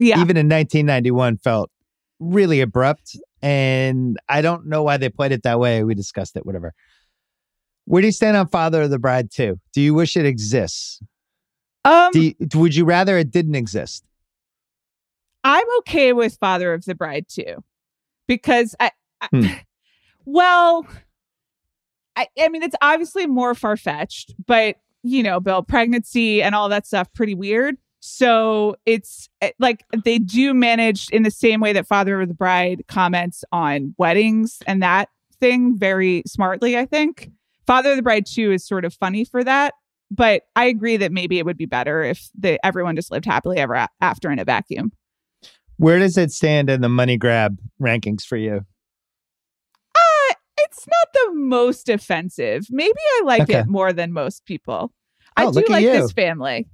Yeah. Even in 1991 felt really abrupt. And I don't know why they played it that way. We discussed it, whatever. Where do you stand on Father of the Bride 2? Do you wish it exists? Would you rather it didn't exist? I'm okay with Father of the Bride 2 because I mean, it's obviously more far-fetched, but you know, Bill, pregnancy and all that stuff, pretty weird. So it's like they do manage in the same way that Father of the Bride comments on weddings and that thing very smartly, I think. Father of the Bride 2 is sort of funny for that. But I agree that maybe it would be better if everyone just lived happily ever after in a vacuum. Where does it stand in the money grab rankings for you? It's not the most offensive. Maybe I like it more than most people. I do like this family.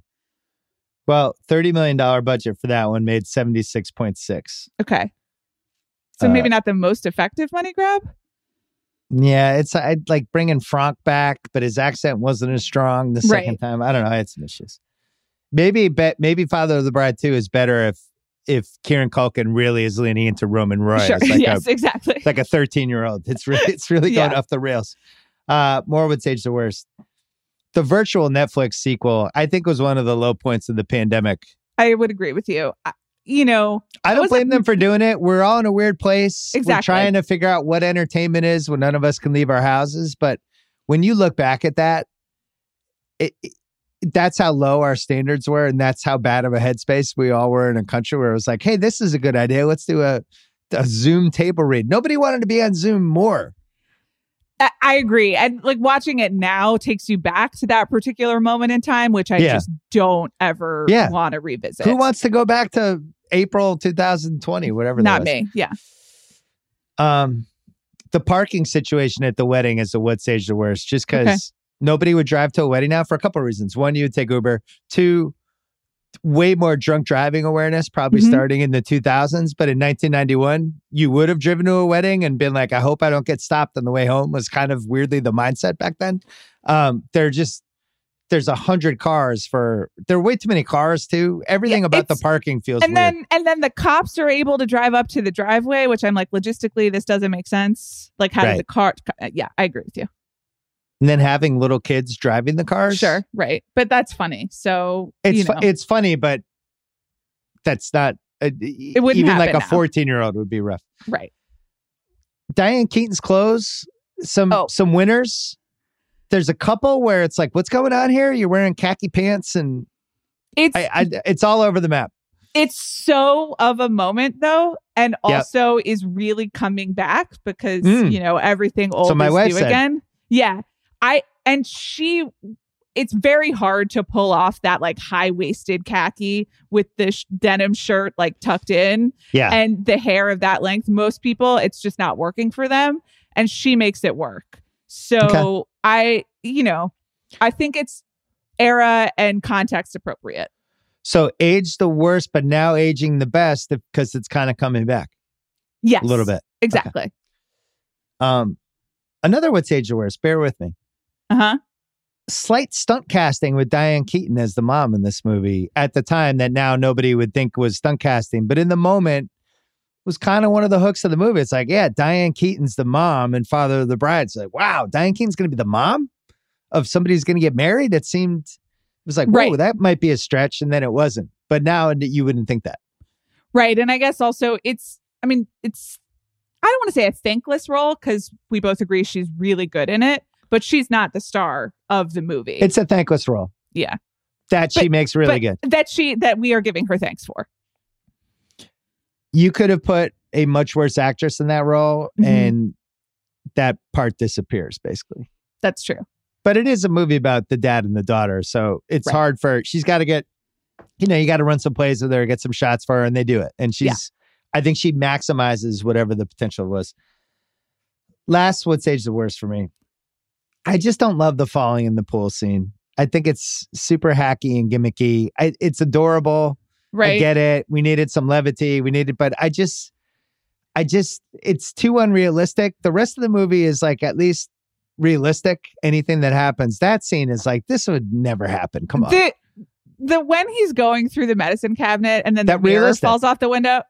Well, $30 million budget for that one made 76.6. Okay. So maybe not the most effective money grab? Yeah, it's I'd like bringing Frank back, but his accent wasn't as strong the second time. I don't know. I had some issues. Maybe Father of the Bride 2 is better if Kieran Culkin really is leaning into Roman Roy. Sure. It's like exactly. It's like a 13-year-old. It's really going off the rails. More would say the worst. The virtual Netflix sequel, I think, was one of the low points of the pandemic. I would agree with you. I don't blame them for doing it. We're all in a weird place. Exactly. We're trying to figure out what entertainment is when none of us can leave our houses. But when you look back at that, that's how low our standards were. And that's how bad of a headspace we all were in a country where it was like, hey, this is a good idea. Let's do a Zoom table read. Nobody wanted to be on Zoom more. I agree. And like watching it now takes you back to that particular moment in time, which I just don't ever want to revisit. Who wants to go back to April 2020, whatever that was? Not me. Yeah. The parking situation at the wedding is the what stage the worst, just because nobody would drive to a wedding now for a couple of reasons. One, you would take Uber. Two, way more drunk driving awareness, probably starting in the 2000s. But in 1991, you would have driven to a wedding and been like, I hope I don't get stopped on the way home, was kind of weirdly the mindset back then. There's 100 cars there are way too many cars too. Everything about the parking feels weird. And then the cops are able to drive up to the driveway, which I'm like, logistically, this doesn't make sense. Like how did the car? Yeah, I agree with you. And then having little kids driving the cars. Sure. Right. But that's funny. So it's funny, but that's not it wouldn't even like a 14-year-old would be rough. Right. Diane Keaton's clothes. Some winners. There's a couple where it's like, what's going on here? You're wearing khaki pants and it's all over the map. It's so of a moment, though, and also is really coming back because, everything old is new again. Yeah. It's very hard to pull off that like high-waisted khaki with the denim shirt like tucked in and the hair of that length. Most people, it's just not working for them. And she makes it work. So I think it's era and context appropriate. So age the worst, but now aging the best because it's kind of coming back. Yes. A little bit. Exactly. Okay. Another what's age the worst. Bear with me. Uh-huh. Slight stunt casting with Diane Keaton as the mom in this movie at the time that now nobody would think was stunt casting. But in the moment, it was kind of one of the hooks of the movie. It's like, yeah, Diane Keaton's the mom and Father of the Bride. It's like, wow, Diane Keaton's going to be the mom of somebody who's going to get married? It was like, whoa, that might be a stretch. And then it wasn't. But now you wouldn't think that. Right. And I guess also I don't want to say a thankless role because we both agree she's really good in it, but she's not the star of the movie. It's a thankless role. Yeah. She makes really good. That we are giving her thanks for. You could have put a much worse actress in that role and that part disappears, basically. That's true. But it is a movie about the dad and the daughter. So it's hard for her. She's got to get, you got to run some plays with her, get some shots for her, and they do it. And she's... Yeah. I think she maximizes whatever the potential was. Last, what's age the worst for me? I just don't love the falling in the pool scene. I think it's super hacky and gimmicky. It's adorable. Right. I get it. We needed some levity. But I just, it's too unrealistic. The rest of the movie is like at least realistic. Anything that happens, that scene is like, this would never happen. Come on. When he's going through the medicine cabinet and then that the mirror falls off the window,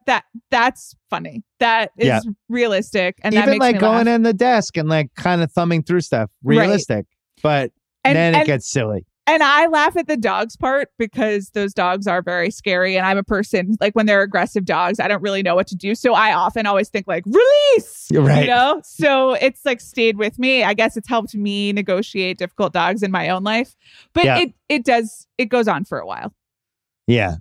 that's funny. That is realistic. And even that makes like me going laugh. In the desk and like kind of thumbing through stuff. Realistic. Right. But then it gets silly. And I laugh at the dogs part because those dogs are very scary. And I'm a person, like when they're aggressive dogs, I don't really know what to do. So I often always think like, release, So it's like stayed with me. I guess it's helped me negotiate difficult dogs in my own life. But it goes on for a while. Yeah.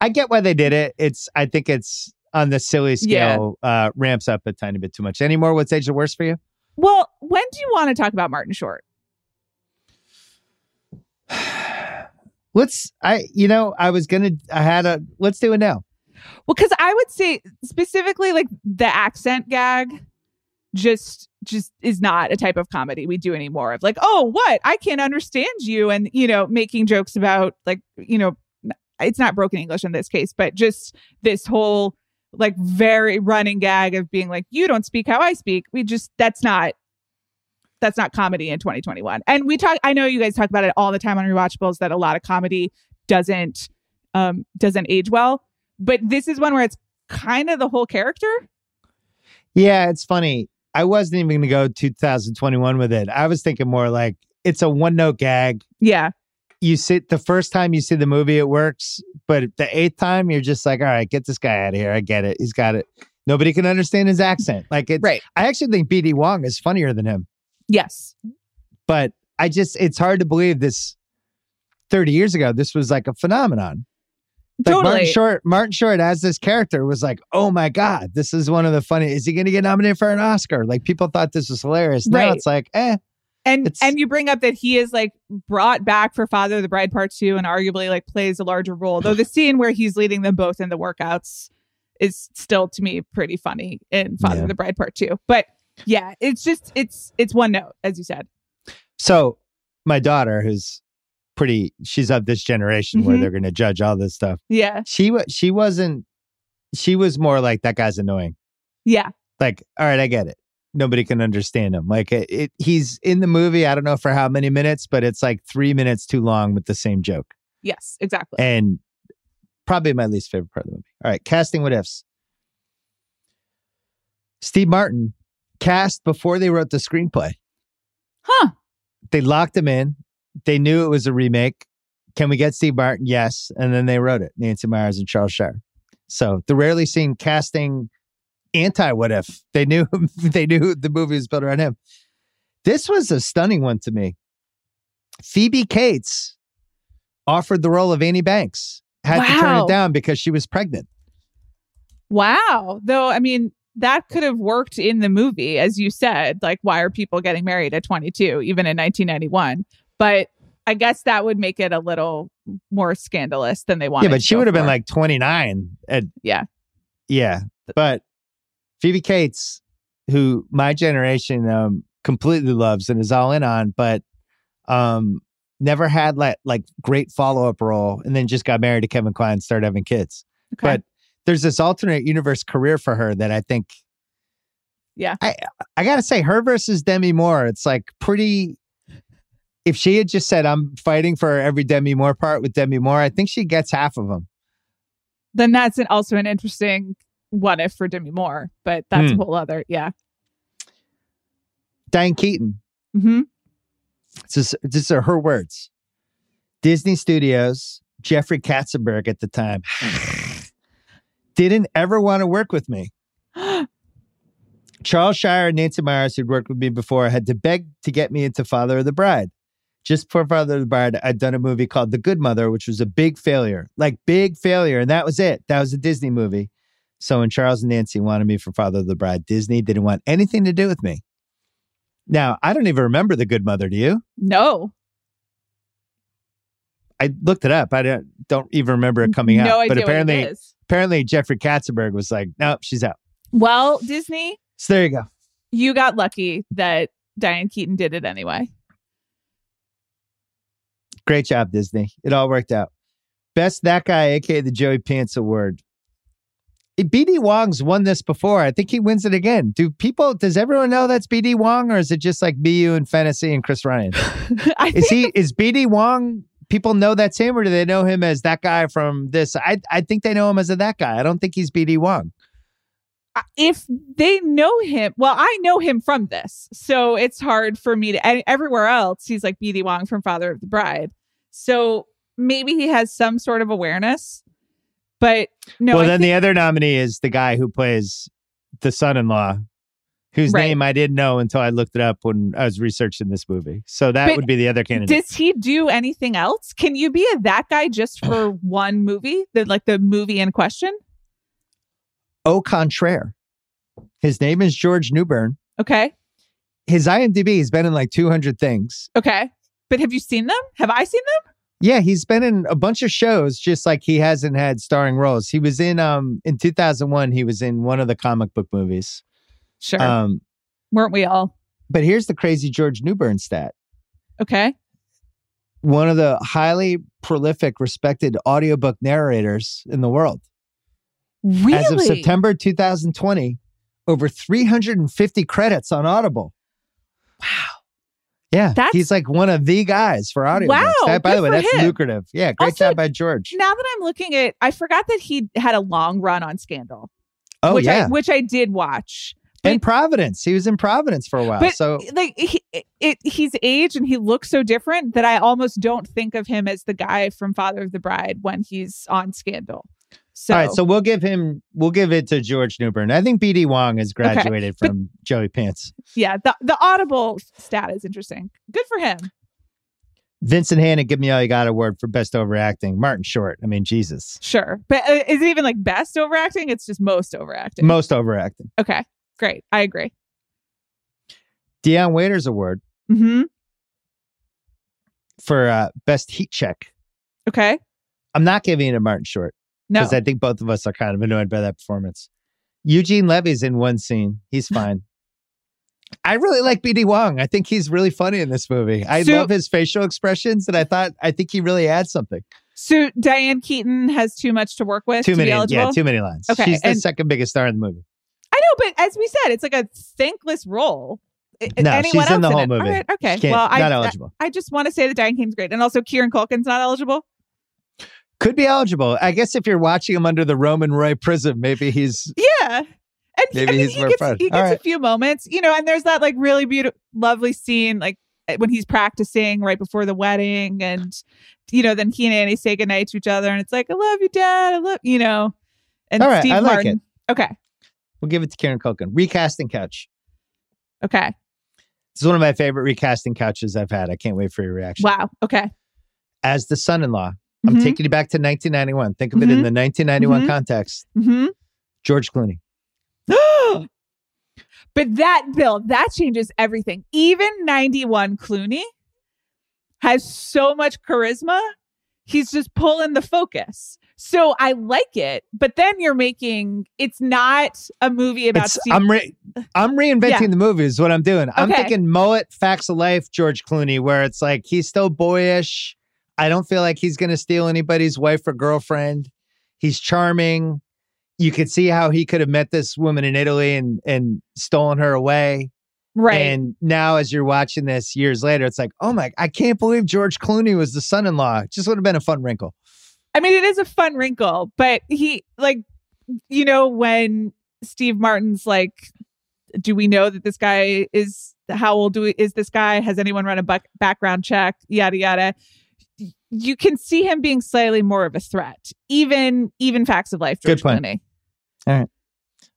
I get why they did it. I think it's on the silly scale, ramps up a tiny bit too much. Any more what's age the worst for you? Well, when do you want to talk about Martin Short? Let's do it now. Well, because I would say specifically like the accent gag just is not a type of comedy we do anymore of like, oh, what? I can't understand you. And, you know, making jokes about like, you know, it's not broken English in this case, but just this whole like very running gag of being like, you don't speak how I speak. That's not comedy in 2021. And I know you guys talk about it all the time on Rewatchables that a lot of comedy doesn't age well. But this is one where it's kind of the whole character. Yeah, it's funny. I wasn't even going to go 2021 with it. I was thinking more like it's a one-note gag. Yeah. You see the first time you see the movie, it works. But the eighth time, you're just like, all right, get this guy out of here. I get it. He's got it. Nobody can understand his accent. Like it's right. I actually think B.D. Wong is funnier than him. Yes. But it's hard to believe this 30 years ago, this was like a phenomenon. Like totally. Martin Short as this character was like, oh my God, this is one of the funny. Is he going to get nominated for an Oscar? Like people thought this was hilarious. Right. Now it's like, eh. And you bring up that he is like brought back for Father of the Bride Part 2 and arguably like plays a larger role. Though the scene where he's leading them both in the workouts is still to me pretty funny in Father of the Bride Part 2. But yeah, it's just, it's one note, as you said. So my daughter she's of this generation where they're going to judge all this stuff. Yeah. She was more like that guy's annoying. Yeah. Like, all right, I get it. Nobody can understand him. Like he's in the movie. I don't know for how many minutes, but it's like 3 minutes too long with the same joke. Yes, exactly. And probably my least favorite part of the movie. All right. Casting what ifs. Steve Martin cast before they wrote the screenplay. Huh. They locked him in. They knew it was a remake. Can we get Steve Martin? Yes. And then they wrote it. Nancy Meyers and Charles Shyer. So the rarely seen casting anti-what if. They knew the movie was built around him. This was a stunning one to me. Phoebe Cates offered the role of Annie Banks. Had to turn it down because she was pregnant. Wow. Though, I mean, that could have worked in the movie, as you said. Like, why are people getting married at 22, even in 1991? But I guess that would make it a little more scandalous than they wanted. Yeah, but she would have been like 29. Yeah. Yeah. But Phoebe Cates, who my generation completely loves and is all in on, but never had like great follow-up role and then just got married to Kevin Kline and started having kids. Okay. But there's this alternate universe career for her that I think... Yeah. I got to say, her versus Demi Moore, it's like pretty... If she had just said, I'm fighting for every Demi Moore part with Demi Moore, I think she gets half of them. Then that's also an interesting what if for Demi Moore, but that's a whole other, yeah. Diane Keaton. Mm-hmm. These are her words. Disney Studios, Jeffrey Katzenberg at the time, didn't ever want to work with me. Charles Shyer and Nancy Meyers, who'd worked with me before, had to beg to get me into Father of the Bride. Just before Father of the Bride, I'd done a movie called The Good Mother, which was a big failure. Like, big failure. And that was it. That was a Disney movie. So when Charles and Nancy wanted me for Father of the Bride, Disney didn't want anything to do with me. Now, I don't even remember The Good Mother. Do you? No. I looked it up. I don't even remember it coming out. No idea. But apparently Jeffrey Katzenberg was like, nope, she's out. Well, Disney... So there you go. You got lucky that Diane Keaton did it anyway. Great job, Disney. It all worked out. Best That Guy, a.k.a. the Joey Pants Award. B.D. Wong's won this before. I think he wins it again. Does everyone know that's B.D. Wong, or is it just like me, you, and Fantasy and Chris Ryan? Is B.D. Wong, people know that's him, or do they know him as that guy from this? I think they know him as that guy. I don't think he's B.D. Wong. If they know him, well, I know him from this, so it's hard for me to. And everywhere else, he's like B.D. Wong from Father of the Bride, so maybe he has some sort of awareness. But no. Well, the other nominee is the guy who plays the son-in-law, whose name I didn't know until I looked it up when I was researching this movie. So that would be the other candidate. Does he do anything else? Can you be that guy just for one movie, the movie in question? Au contraire. His name is George Newbern. Okay. His IMDb has been in like 200 things. Okay. But have you seen them? Have I seen them? Yeah, he's been in a bunch of shows, just like he hasn't had starring roles. He was in 2001, he was in one of the comic book movies. Sure. Weren't we all? But here's the crazy George Newbern stat. Okay. One of the highly prolific, respected audiobook narrators in the world. Really? As of September 2020, over 350 credits on Audible. Wow. Yeah, he's like one of the guys for audiobooks. Wow, that, by the way, that's lucrative. Yeah, great job by George. Now that I'm looking at, I forgot that he had a long run on Scandal. Oh, yeah. Which I did watch. And Providence. He was in Providence for a while. But so, like, he's aged and he looks so different that I almost don't think of him as the guy from Father of the Bride when he's on Scandal. So, all right, so we'll give it to George Newbern. I think B.D. Wong has graduated from Joey Pants. Yeah, the Audible stat is interesting. Good for him. Vincent Hanna, Give Me All You Got award for best overacting. Martin Short. I mean, Jesus. Sure. But is it even like best overacting? It's just most overacting. Most overacting. Okay, great. I agree. Dion Waiters award for best heat check. Okay. I'm not giving it to Martin Short. No. Because I think both of us are kind of annoyed by that performance. Eugene Levy's in one scene. He's fine. I really like B.D. Wong. I think he's really funny in this movie. I love his facial expressions, and I think he really adds something. So Diane Keaton has too much to work with. Too many lines. Okay, she's the second biggest star in the movie. I know, but as we said, it's like a thankless role. No, she's in the whole movie. All right, okay, well, not eligible. I just want to say that Diane Keaton's great, and also Kieran Culkin's not eligible. Could be eligible. I guess if you're watching him under the Roman Roy prism, maybe he's... Yeah. And he gets a few moments, you know, and there's that like really beautiful, lovely scene, like when he's practicing right before the wedding and, you know, then he and Annie say goodnight to each other and it's like, I love you, Dad. I love, you know, and all right, Steve Martin. Like it. Okay. We'll give it to Kieran Culkin. Recasting couch. Okay. This is one of my favorite recasting couches I've had. I can't wait for your reaction. Wow. Okay. As the son-in-law. I'm taking you back to 1991. Think of it in the 1991 context. George Clooney. But that changes everything. Even 91 Clooney has so much charisma. He's just pulling the focus. So I like it. But then you're making... It's not a movie about... I'm reinventing the movie is what I'm doing. I'm thinking mullet, Facts of Life, George Clooney, where it's like he's still boyish. I don't feel like he's going to steal anybody's wife or girlfriend. He's charming. You could see how he could have met this woman in Italy and stolen her away. Right. And now as you're watching this years later, it's like, oh my, I can't believe George Clooney was the son-in-law. It just would have been a fun wrinkle. I mean, it is a fun wrinkle, but he like, you know, when Steve Martin's like, do we know that this guy is, how old is this guy? Has anyone run a background check? Yada, yada. You can see him being slightly more of a threat, even Facts of Life. George Clooney. All right.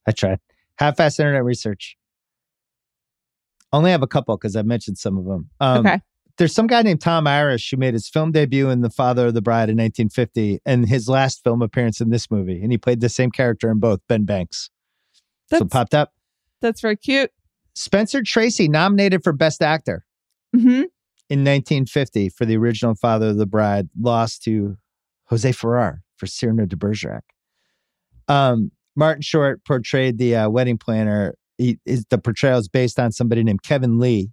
I tried. Half-assed internet research. Only have a couple because I've mentioned some of them. Okay. There's some guy named Tom Irish who made his film debut in The Father of the Bride in 1950 and his last film appearance in this movie. And he played the same character in both, Ben Banks. So it popped up. That's very cute. Spencer Tracy nominated for Best Actor. In 1950 for the original Father of the Bride, lost to Jose Ferrar for Cyrano de Bergerac. Martin Short portrayed the wedding planner. The portrayal is based on somebody named Kevin Lee,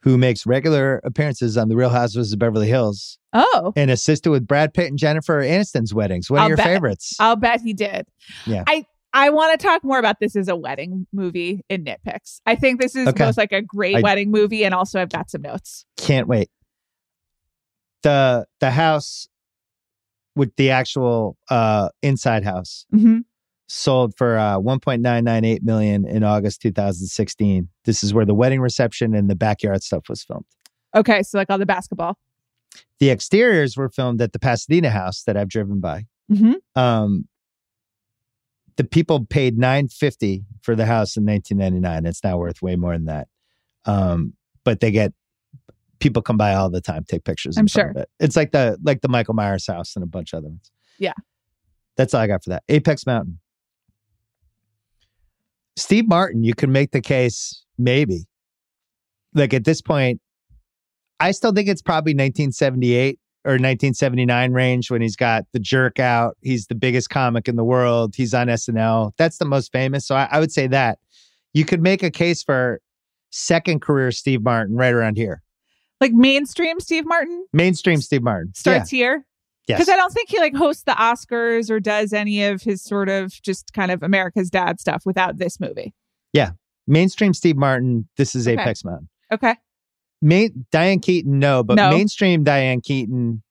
who makes regular appearances on The Real Housewives of Beverly Hills. Oh. And assisted with Brad Pitt and Jennifer Aniston's weddings. One of your favorites. I'll bet he did. Yeah. I want to talk more about this as a wedding movie in nitpicks. I think this is both like a great wedding movie and also I've got some notes. Can't wait. The house with the actual inside house sold for $1.998 million in August 2016. This is where the wedding reception and the backyard stuff was filmed. Okay, so like all the basketball. The exteriors were filmed at the Pasadena house that I've driven by. The people paid $950 for the house in 1999. It's now worth way more than that. But people come by all the time, take pictures. I'm sure. Of it. It's like the Michael Myers house and a bunch of other ones. Yeah. That's all I got for that. Apex Mountain. Steve Martin, you can make the case, maybe. Like at this point, I still think it's probably 1978 or 1979 range when he's got The Jerk out. He's the biggest comic in the world. He's on SNL. That's the most famous. So I would say that. You could make a case for second career Steve Martin right around here. Like mainstream Steve Martin? Mainstream Steve Martin. Starts here? Yes. Because I don't think he like hosts the Oscars or does any of his sort of just kind of America's Dad stuff without this movie. Yeah. Mainstream Steve Martin, this is Apex Mountain. Okay. Diane Keaton, no, but mainstream Diane Keaton,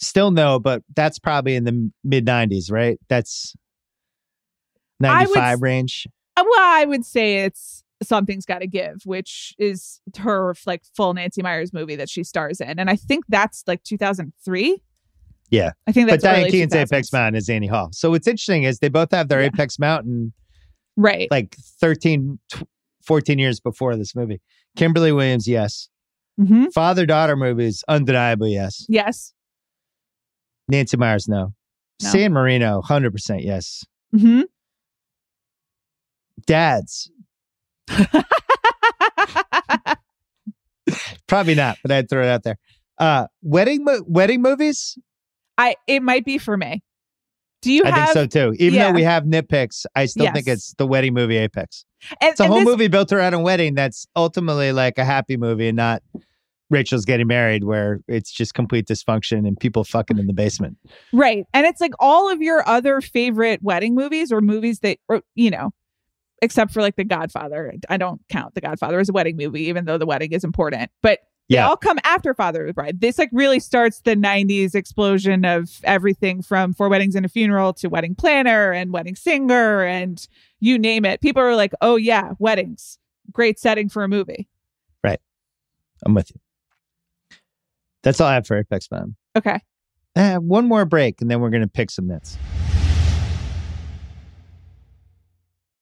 still no, but that's probably in the mid-90s, right? That's 95 range. Well, I would say it's Something's Gotta Give, which is her like full Nancy Meyers movie that she stars in. And I think that's like 2003. Yeah. I think that's Diane Keaton's Apex Mountain is Annie Hall. So what's interesting is they both have their Apex Mountain right, like 13, 14 years before this movie. Kimberly Williams, yes. Mm-hmm. Father-daughter movies, undeniably, yes. Yes. Nancy Meyers, no. San Marino, 100%, yes. Mm-hmm. Dads. Probably not, but I'd throw it out there. Wedding movies? It might be for me. I think so too. Even though we have nitpicks, I still think it's the wedding movie apex. It's a whole movie built around a wedding that's ultimately like a happy movie and not Rachel's getting married where it's just complete dysfunction and people fucking in the basement. Right. And it's like all of your other favorite wedding movies or movies that, you know, except for like The Godfather. I don't count The Godfather as a wedding movie, even though the wedding is important. But they all come after Father of the Bride. This like really starts the 90s explosion of everything from Four Weddings and a Funeral to Wedding Planner and Wedding Singer and you name it. People are like, oh yeah, weddings. Great setting for a movie. Right. I'm with you. That's all I have for Apex Mountain. Okay. One more break and then we're going to pick some nits.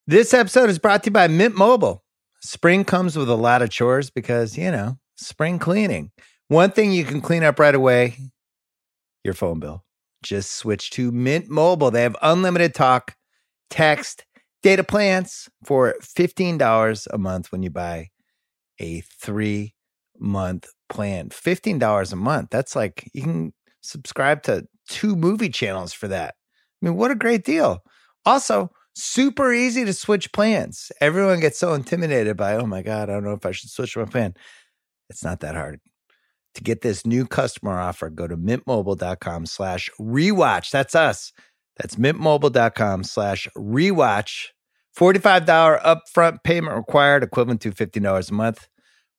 This episode is brought to you by Mint Mobile. Spring comes with a lot of chores because, you know, spring cleaning. One thing you can clean up right away, your phone bill. Just switch to Mint Mobile. They have unlimited talk, text, data plans for $15 a month when you buy a 3-month plan. $15 a month. That's like, you can subscribe to 2 movie channels for that. I mean, what a great deal. Also, super easy to switch plans. Everyone gets so intimidated by, oh my God, I don't know if I should switch my plan. It's not that hard. To get this new customer offer, go to mintmobile.com/rewatch. That's us. That's mintmobile.com/rewatch. $45 upfront payment required, equivalent to $15 a month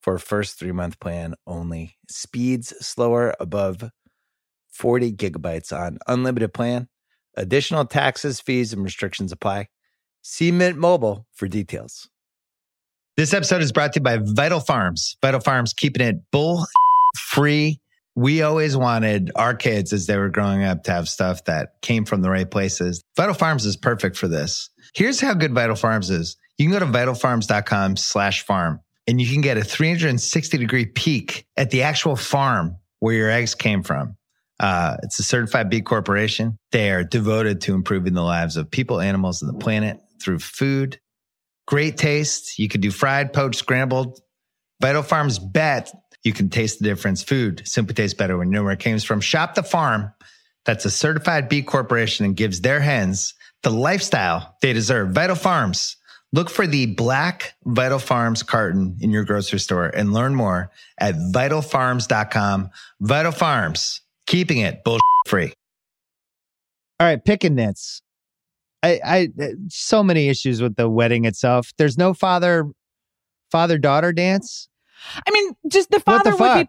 for a first 3-month plan only. Speeds slower above 40 gigabytes on unlimited plan. Additional taxes, fees, and restrictions apply. See Mint Mobile for details. This episode is brought to you by Vital Farms. Vital Farms, keeping it bull free. We always wanted our kids as they were growing up to have stuff that came from the right places. Vital Farms is perfect for this. Here's how good Vital Farms is. You can go to vitalfarms.com/farm and you can get a 360-degree peek at the actual farm where your eggs came from. It's a certified B Corporation. They are devoted to improving the lives of people, animals, and the planet through food. Great taste. You can do fried, poached, scrambled. Vital Farms bet you can taste the difference. Food simply tastes better when you know where it came from. Shop the farm that's a certified B Corporation and gives their hens the lifestyle they deserve. Vital Farms. Look for the black Vital Farms carton in your grocery store and learn more at vitalfarms.com. Vital Farms. Keeping it bullshit free. All right, picking nits. I so many issues with the wedding itself. There's no father-daughter dance. I mean, just the father would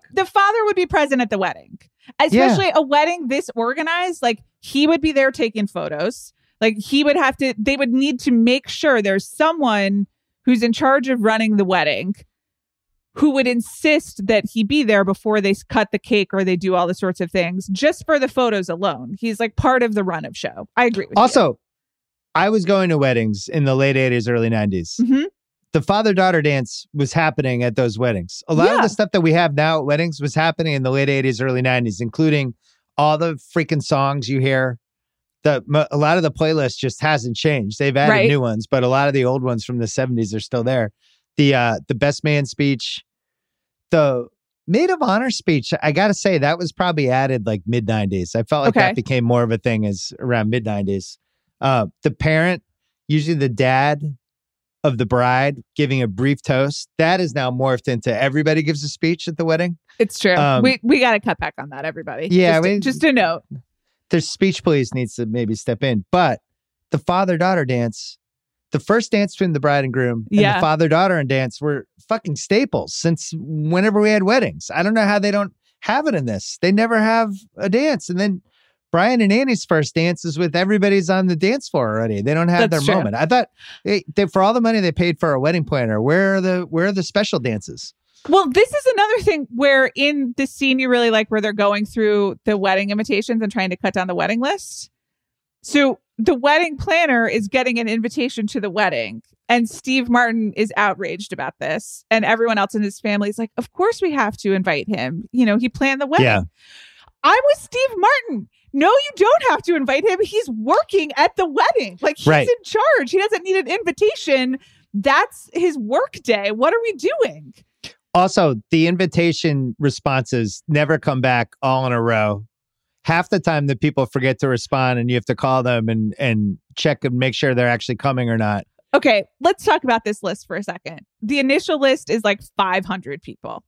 be present at the wedding, especially a wedding this organized. Like he would be there taking photos. Like they would need to make sure there's someone who's in charge of running the wedding who would insist that he be there before they cut the cake or they do all the sorts of things just for the photos alone. He's like part of the run of show. I agree with you. Also, I was going to weddings in the late 80s, early 90s. Mm-hmm. The father-daughter dance was happening at those weddings. A lot of the stuff that we have now at weddings was happening in the late 80s, early 90s, including all the freaking songs you hear. A lot of the playlist just hasn't changed. They've added new ones, but a lot of the old ones from the 70s are still there. The best man speech, the Maid of honor speech, I got to say, that was probably added like mid-90s. I felt like that became more of a thing as around mid-90s. The parent, usually the dad of the bride, giving a brief toast. That is now morphed into everybody gives a speech at the wedding. It's true. We got to cut back on that, everybody. Yeah. Just a note. The speech police needs to maybe step in. But the father-daughter dance, the first dance between the bride and groom and the father-daughter and dance were fucking staples since whenever we had weddings. I don't know how they don't have it in this. They never have a dance. And then Brian and Annie's first dance is with everybody's on the dance floor already. They don't have their moment. I thought they for all the money they paid for a wedding planner, where are the special dances? Well, this is another thing where in this scene you really like where they're going through the wedding invitations and trying to cut down the wedding list. So the wedding planner is getting an invitation to the wedding, and Steve Martin is outraged about this. And everyone else in his family is like, of course we have to invite him. You know, he planned the wedding. Yeah. I'm with Steve Martin. No, you don't have to invite him. He's working at the wedding. Like, he's in charge. He doesn't need an invitation. That's his work day. What are we doing? Also, the invitation responses never come back all in a row. Half the time the people forget to respond and you have to call them and check and make sure they're actually coming or not. Okay, let's talk about this list for a second. The initial list is like 500 people.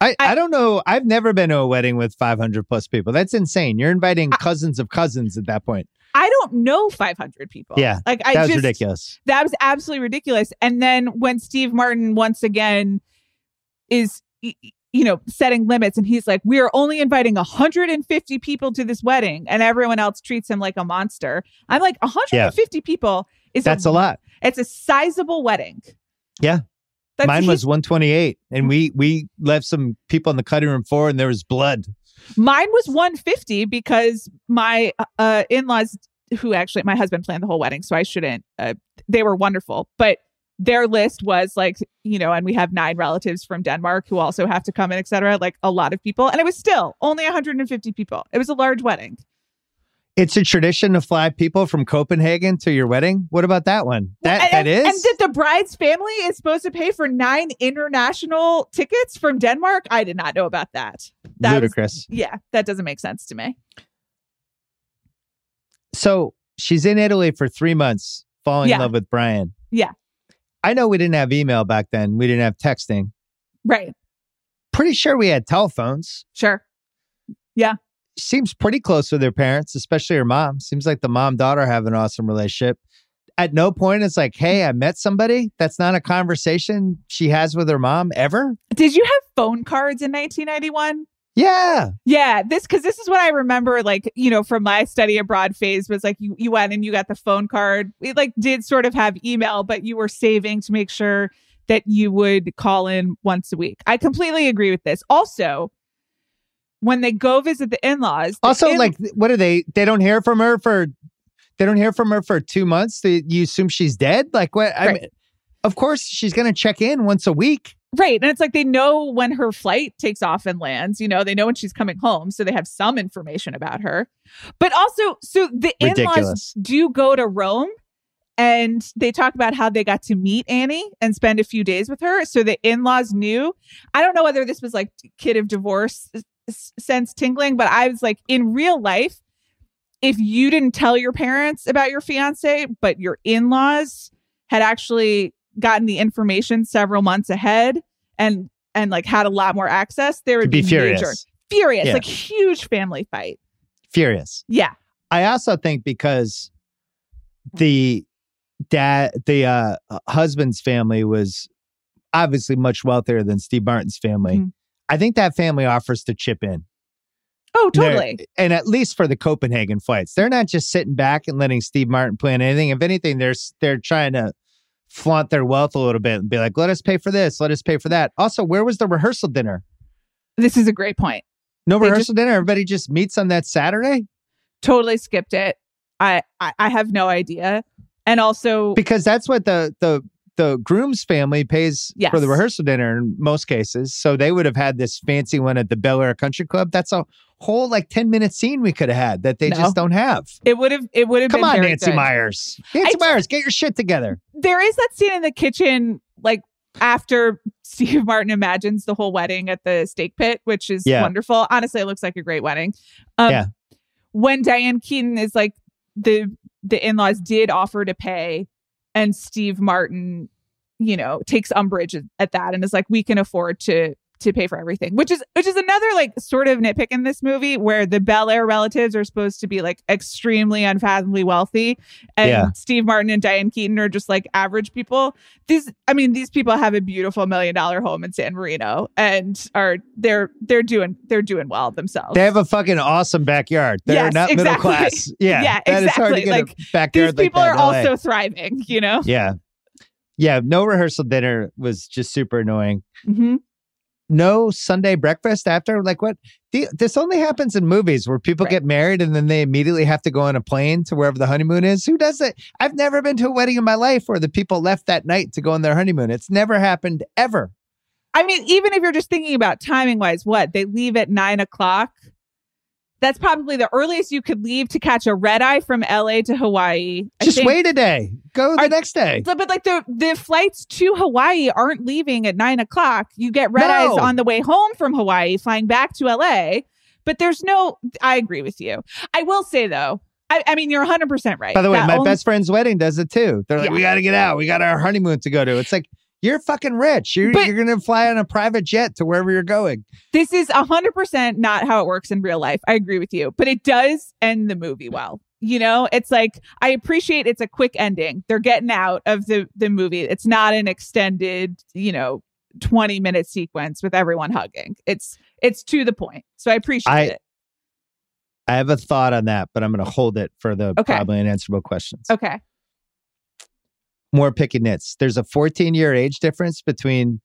I don't know. I've never been to a wedding with 500 plus people. That's insane. You're inviting cousins of cousins at that point. I don't know 500 people. Yeah, that was ridiculous. That was absolutely ridiculous. And then when Steve Martin once again is... you know, setting limits. And he's like, we are only inviting 150 people to this wedding. And everyone else treats him like a monster. I'm like, 150 people is that's a lot. It's a sizable wedding. Yeah. Mine was 128. And we left some people in the cutting room floor and there was blood. Mine was 150 because my in-laws, who actually my husband planned the whole wedding, so I shouldn't. They were wonderful. But their list was like, you know, and we have 9 relatives from Denmark who also have to come in, et cetera, like a lot of people. And it was still only 150 people. It was a large wedding. It's a tradition to fly people from Copenhagen to your wedding. What about that one? That is? And that the bride's family is supposed to pay for 9 international tickets from Denmark? I did not know about that. Ludicrous. Yeah, that doesn't make sense to me. So she's in Italy for 3 months, falling in love with Brian. Yeah. I know we didn't have email back then. We didn't have texting. Right. Pretty sure we had telephones. Sure. Yeah. Seems pretty close with her parents, especially her mom. Seems like the mom-daughter have an awesome relationship. At no point it's like, hey, I met somebody. That's not a conversation she has with her mom ever. Did you have phone cards in 1991? Yeah. Yeah. Because this is what I remember, like, you know, from my study abroad phase was like, you went and you got the phone card. It like did sort of have email, but you were saving to make sure that you would call in once a week. I completely agree with this. Also, when they go visit the in-laws. Like, what are they? They don't hear from her for 2 months. You assume she's dead? Like what? Right. I mean, of course, she's going to check in once a week. Right. And it's like they know when her flight takes off and lands, you know, they know when she's coming home. So they have some information about her. But also, so the in-laws do go to Rome and they talk about how they got to meet Annie and spend a few days with her. So the in-laws knew. I don't know whether this was like kid of divorce sense tingling, but I was like, in real life, if you didn't tell your parents about your fiance, but your in-laws had actually gotten the information several months ahead and like had a lot more access, there would be furious, like huge family fight. Furious. Yeah. I also think because the husband's family was obviously much wealthier than Steve Martin's family. Mm-hmm. I think that family offers to chip in. Oh, totally. And at least for the Copenhagen flights, they're not just sitting back and letting Steve Martin plan anything. If anything, they're trying to flaunt their wealth a little bit and be like, let us pay for this. Let us pay for that. Also, where was the rehearsal dinner? This is a great point. No rehearsal dinner. Everybody just meets on that Saturday. Totally skipped it. I have no idea. And also because that's what the groom's family pays for the rehearsal dinner in most cases. So they would have had this fancy one at the Bel Air Country Club. That's a whole like 10-minute scene we could have had that they just don't have. It would have come been on, Nancy Meyers. Nancy Meyers, get your shit together. There is that scene in the kitchen, like after Steve Martin imagines the whole wedding at the steak pit, which is wonderful. Honestly, it looks like a great wedding. When Diane Keaton is like, the in-laws did offer to pay, and Steve Martin, you know, takes umbrage at that and is like, we can afford to pay for everything, which is another like sort of nitpick in this movie, where the Bel Air relatives are supposed to be like extremely unfathomably wealthy, and Steve Martin and Diane Keaton are just like average people. These people have a beautiful $1 million home in San Marino and they're doing well themselves. They have a fucking awesome backyard. They're not middle class. It's hard to get like a backyard. These people like are also thriving, you know? Yeah. No rehearsal dinner was just super annoying. Mm-hmm. No Sunday breakfast after? Like, what? This only happens in movies where people get married and then they immediately have to go on a plane to wherever the honeymoon is. Who does it? I've never been to a wedding in my life where the people left that night to go on their honeymoon. It's never happened ever. I mean, even if you're just thinking about timing wise, what? They leave at 9:00. That's probably the earliest you could leave to catch a red eye from LA to Hawaii. Just wait a day. Go the next day. But like the flights to Hawaii aren't leaving at 9:00. You get red eyes on the way home from Hawaii, flying back to LA. But I agree with you. I will say though, I mean, you're 100% right. By the way, my best friend's wedding does it too. They're like, we got to get out. We got our honeymoon to go to. It's like, you're fucking rich. You're going to fly on a private jet to wherever you're going. This is 100% not how it works in real life. I agree with you. But it does end the movie well. You know, it's like, I appreciate it's a quick ending. They're getting out of the movie. It's not an extended, you know, 20-minute sequence with everyone hugging. It's to the point. So I appreciate it. I have a thought on that, but I'm going to hold it for the probably unanswerable questions. Okay. More picky nits. There's a 14-year age difference between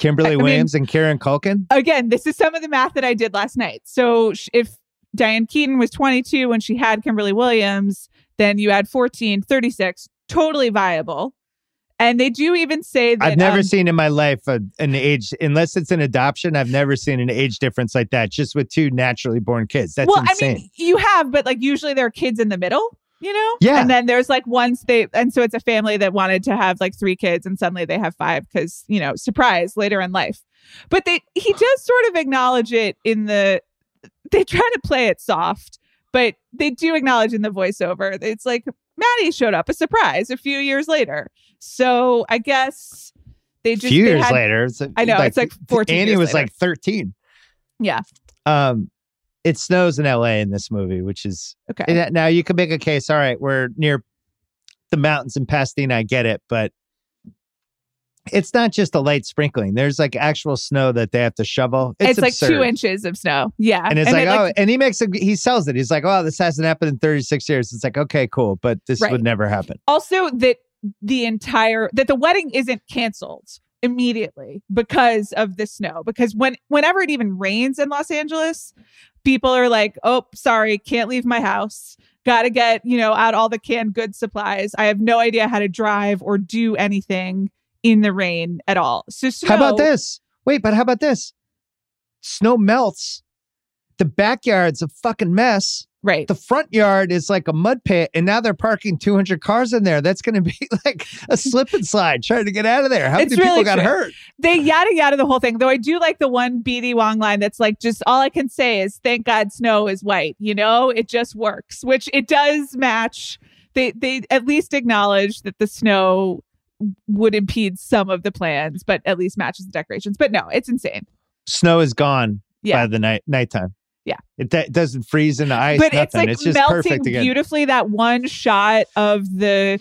Kimberly Williams and Kieran Culkin. Again, this is some of the math that I did last night. So if Diane Keaton was 22 when she had Kimberly Williams, then you add 14, 36, totally viable. And they do even say that... I've never seen in my life an age... Unless it's an adoption, I've never seen an age difference like that, just with two naturally born kids. That's insane. I mean, you have, but like usually there are kids in the middle. You know? Yeah. And then there's like so it's a family that wanted to have like 3 kids and suddenly they have 5 because, you know, surprise later in life. But he does sort of acknowledge it they try to play it soft, but they do acknowledge in the voiceover. It's like Maddie showed up, a surprise, a few years later. So I guess they just... A few years later. I know, it's like 14 Annie years was later. Like 13. Yeah. It snows in L.A. in this movie, which is... Okay. Now, you can make a case, all right, we're near the mountains in Pasadena, I get it, but it's not just a light sprinkling. There's, like, actual snow that they have to shovel. It's like absurd. 2 inches of snow. Yeah. And it's and he makes... He sells it. He's like, oh, this hasn't happened in 36 years. It's like, okay, cool, but this would never happen. Also, that the wedding isn't canceled immediately because of the snow. Because whenever it even rains in Los Angeles... People are like, oh, sorry, can't leave my house. Got to get, you know, out all the canned goods supplies. I have no idea how to drive or do anything in the rain at all. So snow... How about this? Wait, but how about this? Snow melts. The backyard's a fucking mess. Right. The front yard is like a mud pit, and now they're parking 200 cars in there. That's going to be like a slip and slide trying to get out of there. How many people got hurt? They yada yada the whole thing. Though I do like the one B.D. Wong line that's like, just all I can say is, thank God snow is white. You know, it just works, which it does match. They at least acknowledge that the snow would impede some of the plans, but at least matches the decorations. But no, it's insane. Snow is gone by the nighttime. Yeah, it doesn't freeze into ice. But it's like, it's just melting beautifully. That one shot of the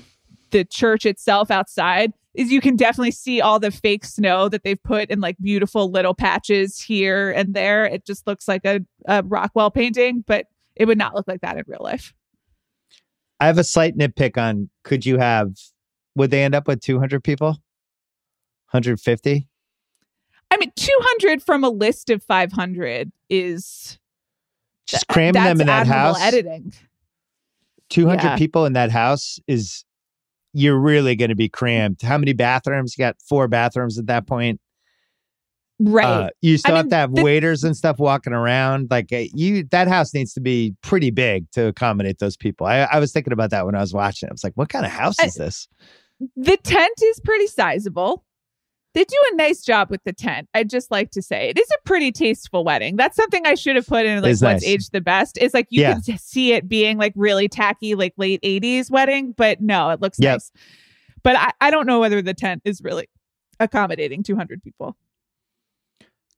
church itself outside is, you can definitely see all the fake snow that they've put in like beautiful little patches here and there. It just looks like a Rockwell painting, but it would not look like that in real life. I have a slight nitpick on, would they end up with 200 people? 150? I mean, 200 from a list of 500 is... Just cram them in that house. Editing. 200 people in that house is... You're really going to be crammed. How many bathrooms? You got 4 bathrooms at that point. Right. You still have to have waiters and stuff walking around. Like, that house needs to be pretty big to accommodate those people. I was thinking about that when I was watching it. I was like, what kind of house is this? The tent is pretty sizable. They do a nice job with the tent. I'd just like to say it is a pretty tasteful wedding. That's something I should have put in like what's nice. Aged the best. Is like you can see it being like really tacky, like late 80s wedding, but no, it looks nice. But I don't know whether the tent is really accommodating 200 people.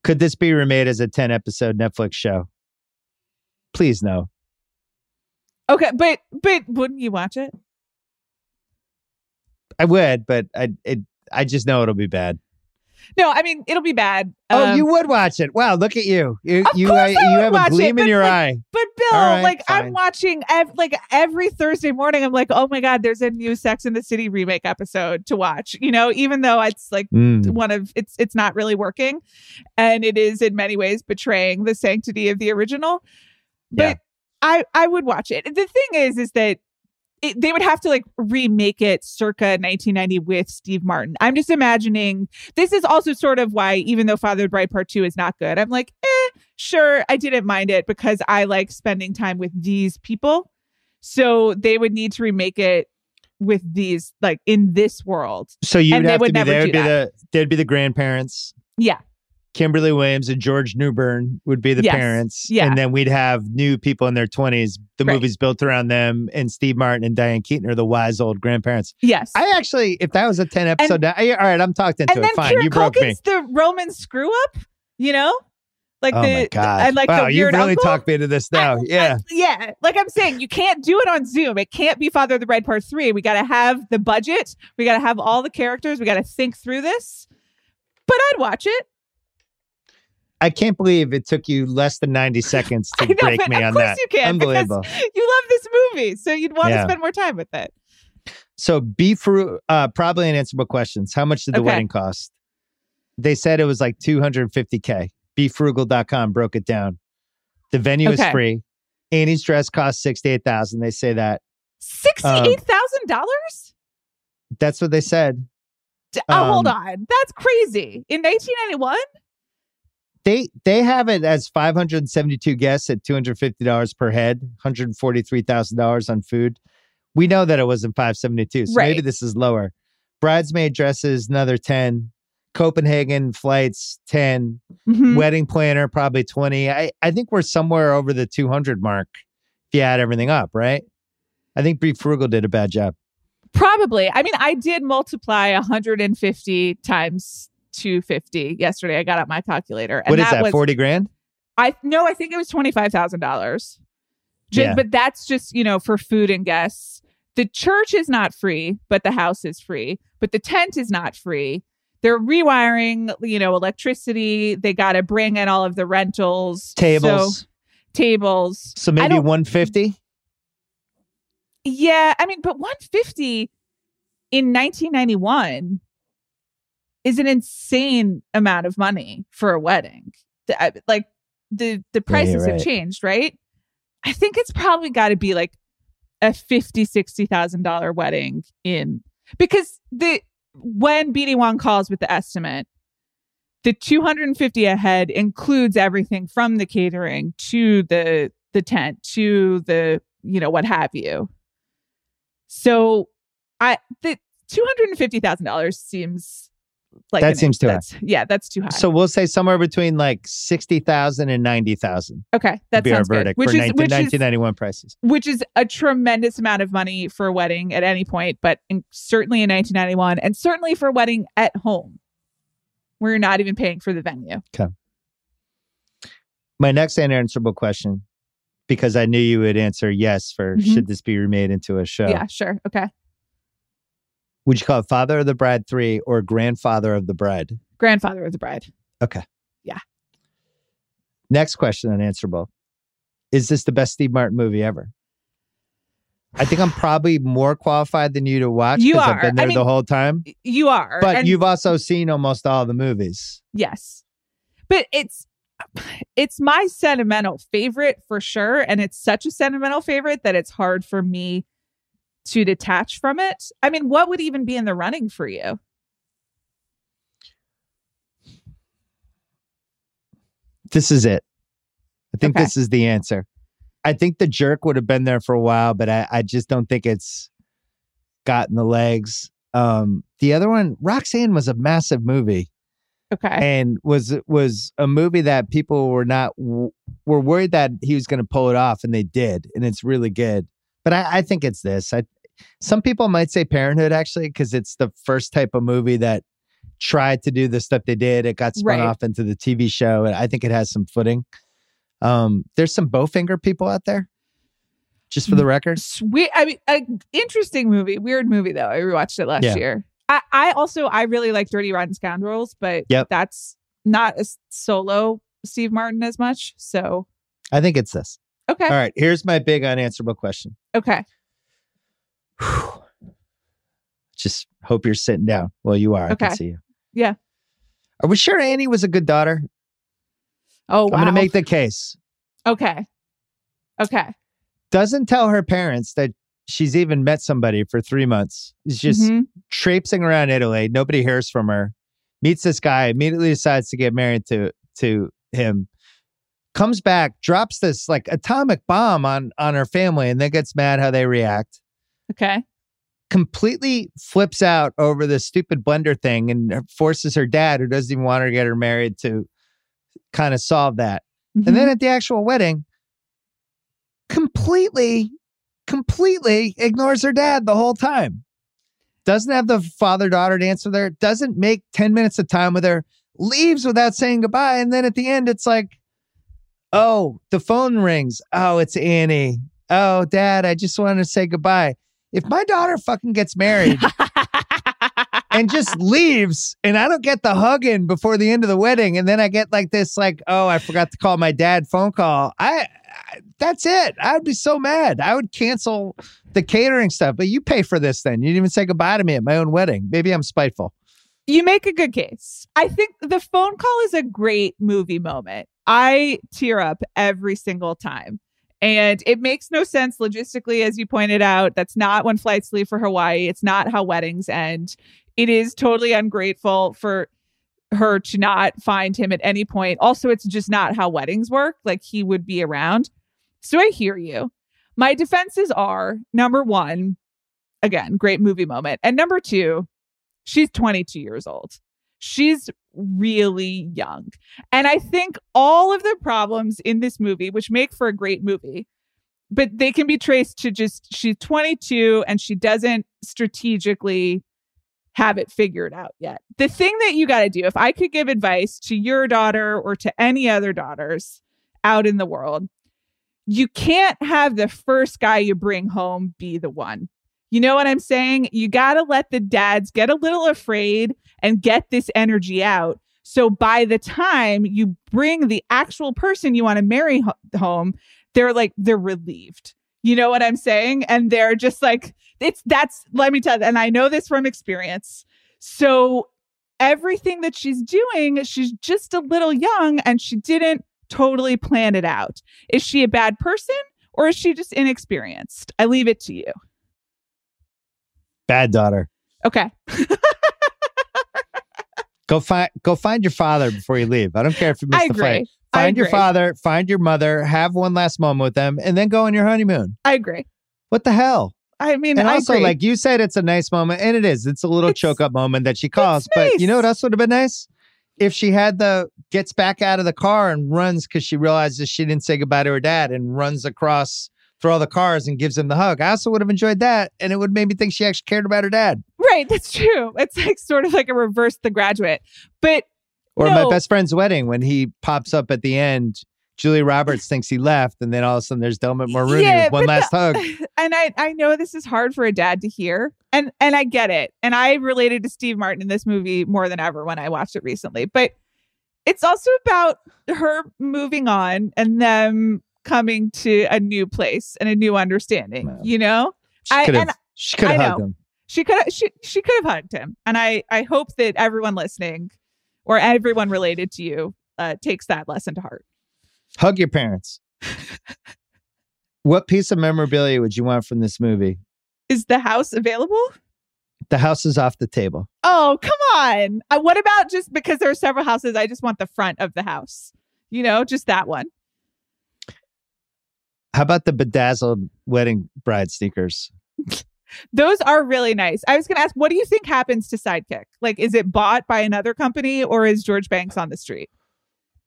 Could this be remade as a 10-episode Netflix show? Please no. Okay, but wouldn't you watch it? I would, but I just know it'll be bad. No, I mean, it'll be bad. Oh, you would watch it. Wow, look at you. You have a gleam in your eye. But Bill, fine. I'm watching every Thursday morning. I'm like, oh my God, there's a new Sex and the City remake episode to watch. You know, even though it's like one of it's not really working, and it is in many ways betraying the sanctity of the original. But I would watch it. The thing is that they would have to remake it circa 1990 with Steve Martin. I'm just imagining this is also sort of why, even though Father of the Bride Part 2 is not good, I'm like, sure, I didn't mind it because I like spending time with these people. So they would need to remake it with these, in this world. So there'd be the grandparents. Yeah. Kimberly Williams and George Newbern would be the parents. Yeah. And then we'd have new people in their 20s. The movie's built around them. And Steve Martin and Diane Keaton are the wise old grandparents. Yes. I actually, if that was a 10-episode... all right, I'm talked into it. Fine, Kieran Culkin's broke me. The Roman screw-up, you know? My God. The weird uncle. You've really talked me to this now. Like I'm saying, you can't do it on Zoom. It can't be Father of the Bride Part 3. We got to have the budget. We got to have all the characters. We got to think through this. But I'd watch it. I can't believe it took you less than 90 seconds to break me on that. Of course you can. Unbelievable. You love this movie, so you'd want to spend more time with it. So probably unanswerable questions. How much did the wedding cost? They said it was like $250K. BeFrugal.com broke it down. The venue is free. Annie's dress cost $68,000. They say that. $68,000? That's what they said. Hold on. That's crazy. In 1991? They have it as 572 guests at $250 per head, $143,000 on food. We know that it wasn't 572, so maybe this is lower. Bridesmaid dresses, another 10. Copenhagen flights, 10. Wedding planner, probably 20. I think we're somewhere over the 200 mark if you add everything up, right? I think Be Frugal did a bad job. Probably. I mean, I did multiply 150 times 250 yesterday. I got out my calculator. And what is that? 40 grand? I think it was $25,000. But that's just, for food and guests. The church is not free, but the house is free. But the tent is not free. They're rewiring, electricity. They got to bring in all of the rentals. Tables. So maybe 150? Yeah. I mean, but 150 in 1991 is an insane amount of money for a wedding. The prices have changed, right? I think it's probably got to be like a $50,000, $60,000 wedding because when B.D. Wong calls with the estimate, the $250 a head includes everything from the catering to the tent to the, what have you. So the $250,000 seems... That seems too high. Yeah, that's too high. So we'll say somewhere between 60,000 and 90,000. Okay, that sounds good. Which is 1991 prices. Which is a tremendous amount of money for a wedding at any point, but certainly in 1991, and certainly for a wedding at home, where you're not even paying for the venue. Okay. My next unanswerable question, because I knew you would answer yes for should this be remade into a show? Yeah, sure. Okay. Would you call it Father of the Bride 3 or Grandfather of the Bride? Grandfather of the Bride. Okay. Yeah. Next question unanswerable. Is this the best Steve Martin movie ever? I think I'm probably more qualified than you to watch because I've been there the whole time. You are. But you've also seen almost all the movies. Yes. But it's my sentimental favorite for sure. And it's such a sentimental favorite that it's hard for me to detach from it. I mean, what would even be in the running for you? This is it. I think this is the answer. I think The Jerk would have been there for a while, but I just don't think it's gotten the legs. The other one, Roxanne, was a massive movie. Okay. And was a movie that people were worried that he was going to pull it off, and they did. And it's really good. But I think it's this. Some people might say Parenthood, actually, because it's the first type of movie that tried to do the stuff they did. It got spun off into the TV show. And I think it has some footing. There's some Bowfinger people out there, just for the record. Sweet. I mean, interesting movie. Weird movie, though. I rewatched it last year. I really like Dirty Rotten Scoundrels, but that's not a solo Steve Martin as much. So I think it's this. Okay. All right. Here's my big unanswerable question. Okay. Whew. Just hope you're sitting down. Well, you are. Okay. I can see you. Yeah. Are we sure Annie was a good daughter? Oh, wow. I'm going to make the case. Okay. Okay. Doesn't tell her parents that she's even met somebody for 3 months. She's just traipsing around Italy. Nobody hears from her. Meets this guy. Immediately decides to get married to him. Comes back, drops this like atomic bomb on her family, and then gets mad how they react. Okay. Completely flips out over the stupid blender thing and forces her dad, who doesn't even want her to get her married, to kind of solve that. Mm-hmm. And then at the actual wedding, completely ignores her dad the whole time. Doesn't have the father-daughter dance with her. Doesn't make 10 minutes of time with her. Leaves without saying goodbye. And then at the end, it's like, oh, the phone rings. Oh, it's Annie. Oh, Dad, I just wanted to say goodbye. If my daughter fucking gets married and just leaves, and I don't get the hug in before the end of the wedding, and then I get like this, like, oh, I forgot to call my dad phone call. That's it. I'd be so mad. I would cancel the catering stuff. But you pay for this then. You didn't even say goodbye to me at my own wedding. Maybe I'm spiteful. You make a good case. I think the phone call is a great movie moment. I tear up every single time. And it makes no sense logistically, as you pointed out. That's not when flights leave for Hawaii. It's not how weddings end. It is totally ungrateful for her to not find him at any point. Also, it's just not how weddings work. Like, he would be around. So I hear you. My defenses are, number one, again, great movie moment. And number two, she's 22 years old. She's really young. And I think all of the problems in this movie, which make for a great movie, but they can be traced to just, she's 22 and she doesn't strategically have it figured out yet. The thing that you got to do, if I could give advice to your daughter or to any other daughters out in the world, you can't have the first guy you bring home be the one. You know what I'm saying? You got to let the dads get a little afraid and get this energy out. So by the time you bring the actual person you want to marry home, they're relieved. You know what I'm saying? And they're just like, let me tell you, and I know this from experience. So everything that she's doing, she's just a little young and she didn't totally plan it out. Is she a bad person or is she just inexperienced? I leave it to you. Bad daughter. Okay. Go find your father before you leave. I don't care if you miss the flight. Find your father, find your mother, have one last moment with them, and then go on your honeymoon. I agree. What the hell? I mean, and also, like you said, it's a nice moment, and it is. It's a little choke up moment that she caused. Nice. But you know what else would have been nice? If she gets back out of the car and runs because she realizes she didn't say goodbye to her dad and runs across through all the cars and gives him the hug. I also would have enjoyed that. And it would make me think she actually cared about her dad. Right. That's true. It's like sort of like a reverse The Graduate. But My best friend's wedding, when he pops up at the end, Julia Roberts thinks he left. And then all of a sudden there's Delmit Mulroney with one last hug. And I know this is hard for a dad to hear. And I get it. And I related to Steve Martin in this movie more than ever when I watched it recently. But it's also about her moving on and them coming to a new place and a new understanding, you know? She could have hugged him. She could have hugged him. And I hope that everyone listening or everyone related to you takes that lesson to heart. Hug your parents. What piece of memorabilia would you want from this movie? Is the house available? The house is off the table. Oh, come on. What about, just because there are several houses, I just want the front of the house. You know, just that one. How about the bedazzled wedding bride sneakers? Those are really nice. I was going to ask, what do you think happens to Sidekick? Like, is it bought by another company or is George Banks on the street?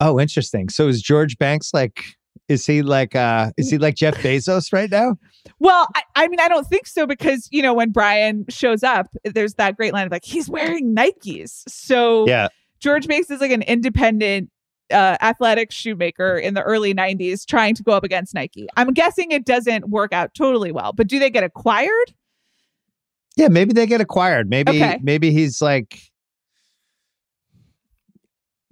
Oh, interesting. So is George Banks like... Is he like Jeff Bezos right now? Well, I mean, I don't think so because, you know, when Brian shows up, there's that great line of like, he's wearing Nikes. So yeah. George Banks is like an independent athletic shoemaker in the early 90s trying to go up against Nike. I'm guessing it doesn't work out totally well, but do they get acquired? Yeah, maybe they get acquired. Maybe he's like...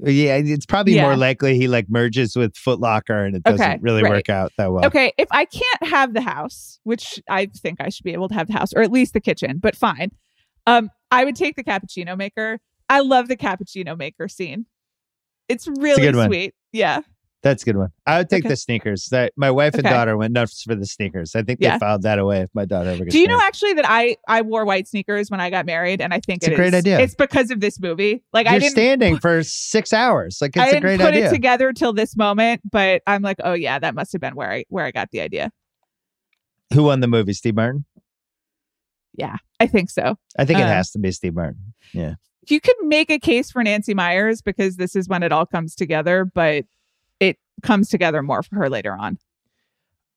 Yeah, it's probably more likely he like merges with Foot Locker and it doesn't really work out that well. Okay, if I can't have the house, which I think I should be able to have the house or at least the kitchen, but fine. I would take the cappuccino maker. I love the cappuccino maker scene. It's really sweet. Yeah. That's a good one. I would take the sneakers. My wife and daughter went nuts for the sneakers. I think they filed that away if my daughter ever gets Do you know actually that I wore white sneakers when I got married? And I think it's a great idea. It's because of this movie. Like You're standing for 6 hours. Like it's a great idea. I didn't put it together till this moment, but I'm like, oh yeah, that must have been where I got the idea. Who won the movie? Steve Martin? Yeah, I think so. I think it has to be Steve Martin. Yeah. You could make a case for Nancy Meyers because this is when it all comes together, but it comes together more for her later on.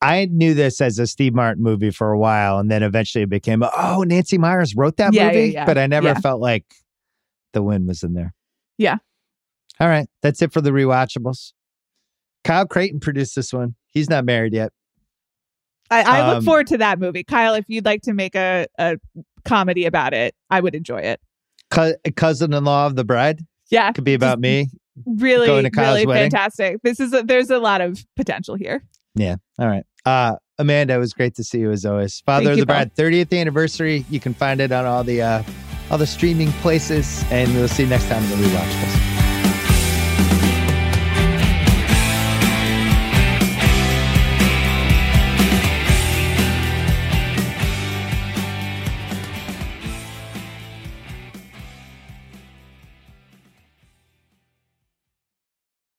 I knew this as a Steve Martin movie for a while, and then eventually it became, oh, Nancy Meyers wrote that movie? Yeah. But I never felt like the wind was in there. Yeah. All right. That's it for the rewatchables. Kyle Creighton produced this one. He's not married yet. I look forward to that movie. Kyle, if you'd like to make a comedy about it, I would enjoy it. Cousin-in-law of the bride? Yeah. Could be about me. Really, really fantastic. There's a lot of potential here. Yeah. All right. Amanda, it was great to see you as always. Father of the Bride, 30th anniversary. You can find it on all the streaming places, and we'll see you next time in the Rewatchables.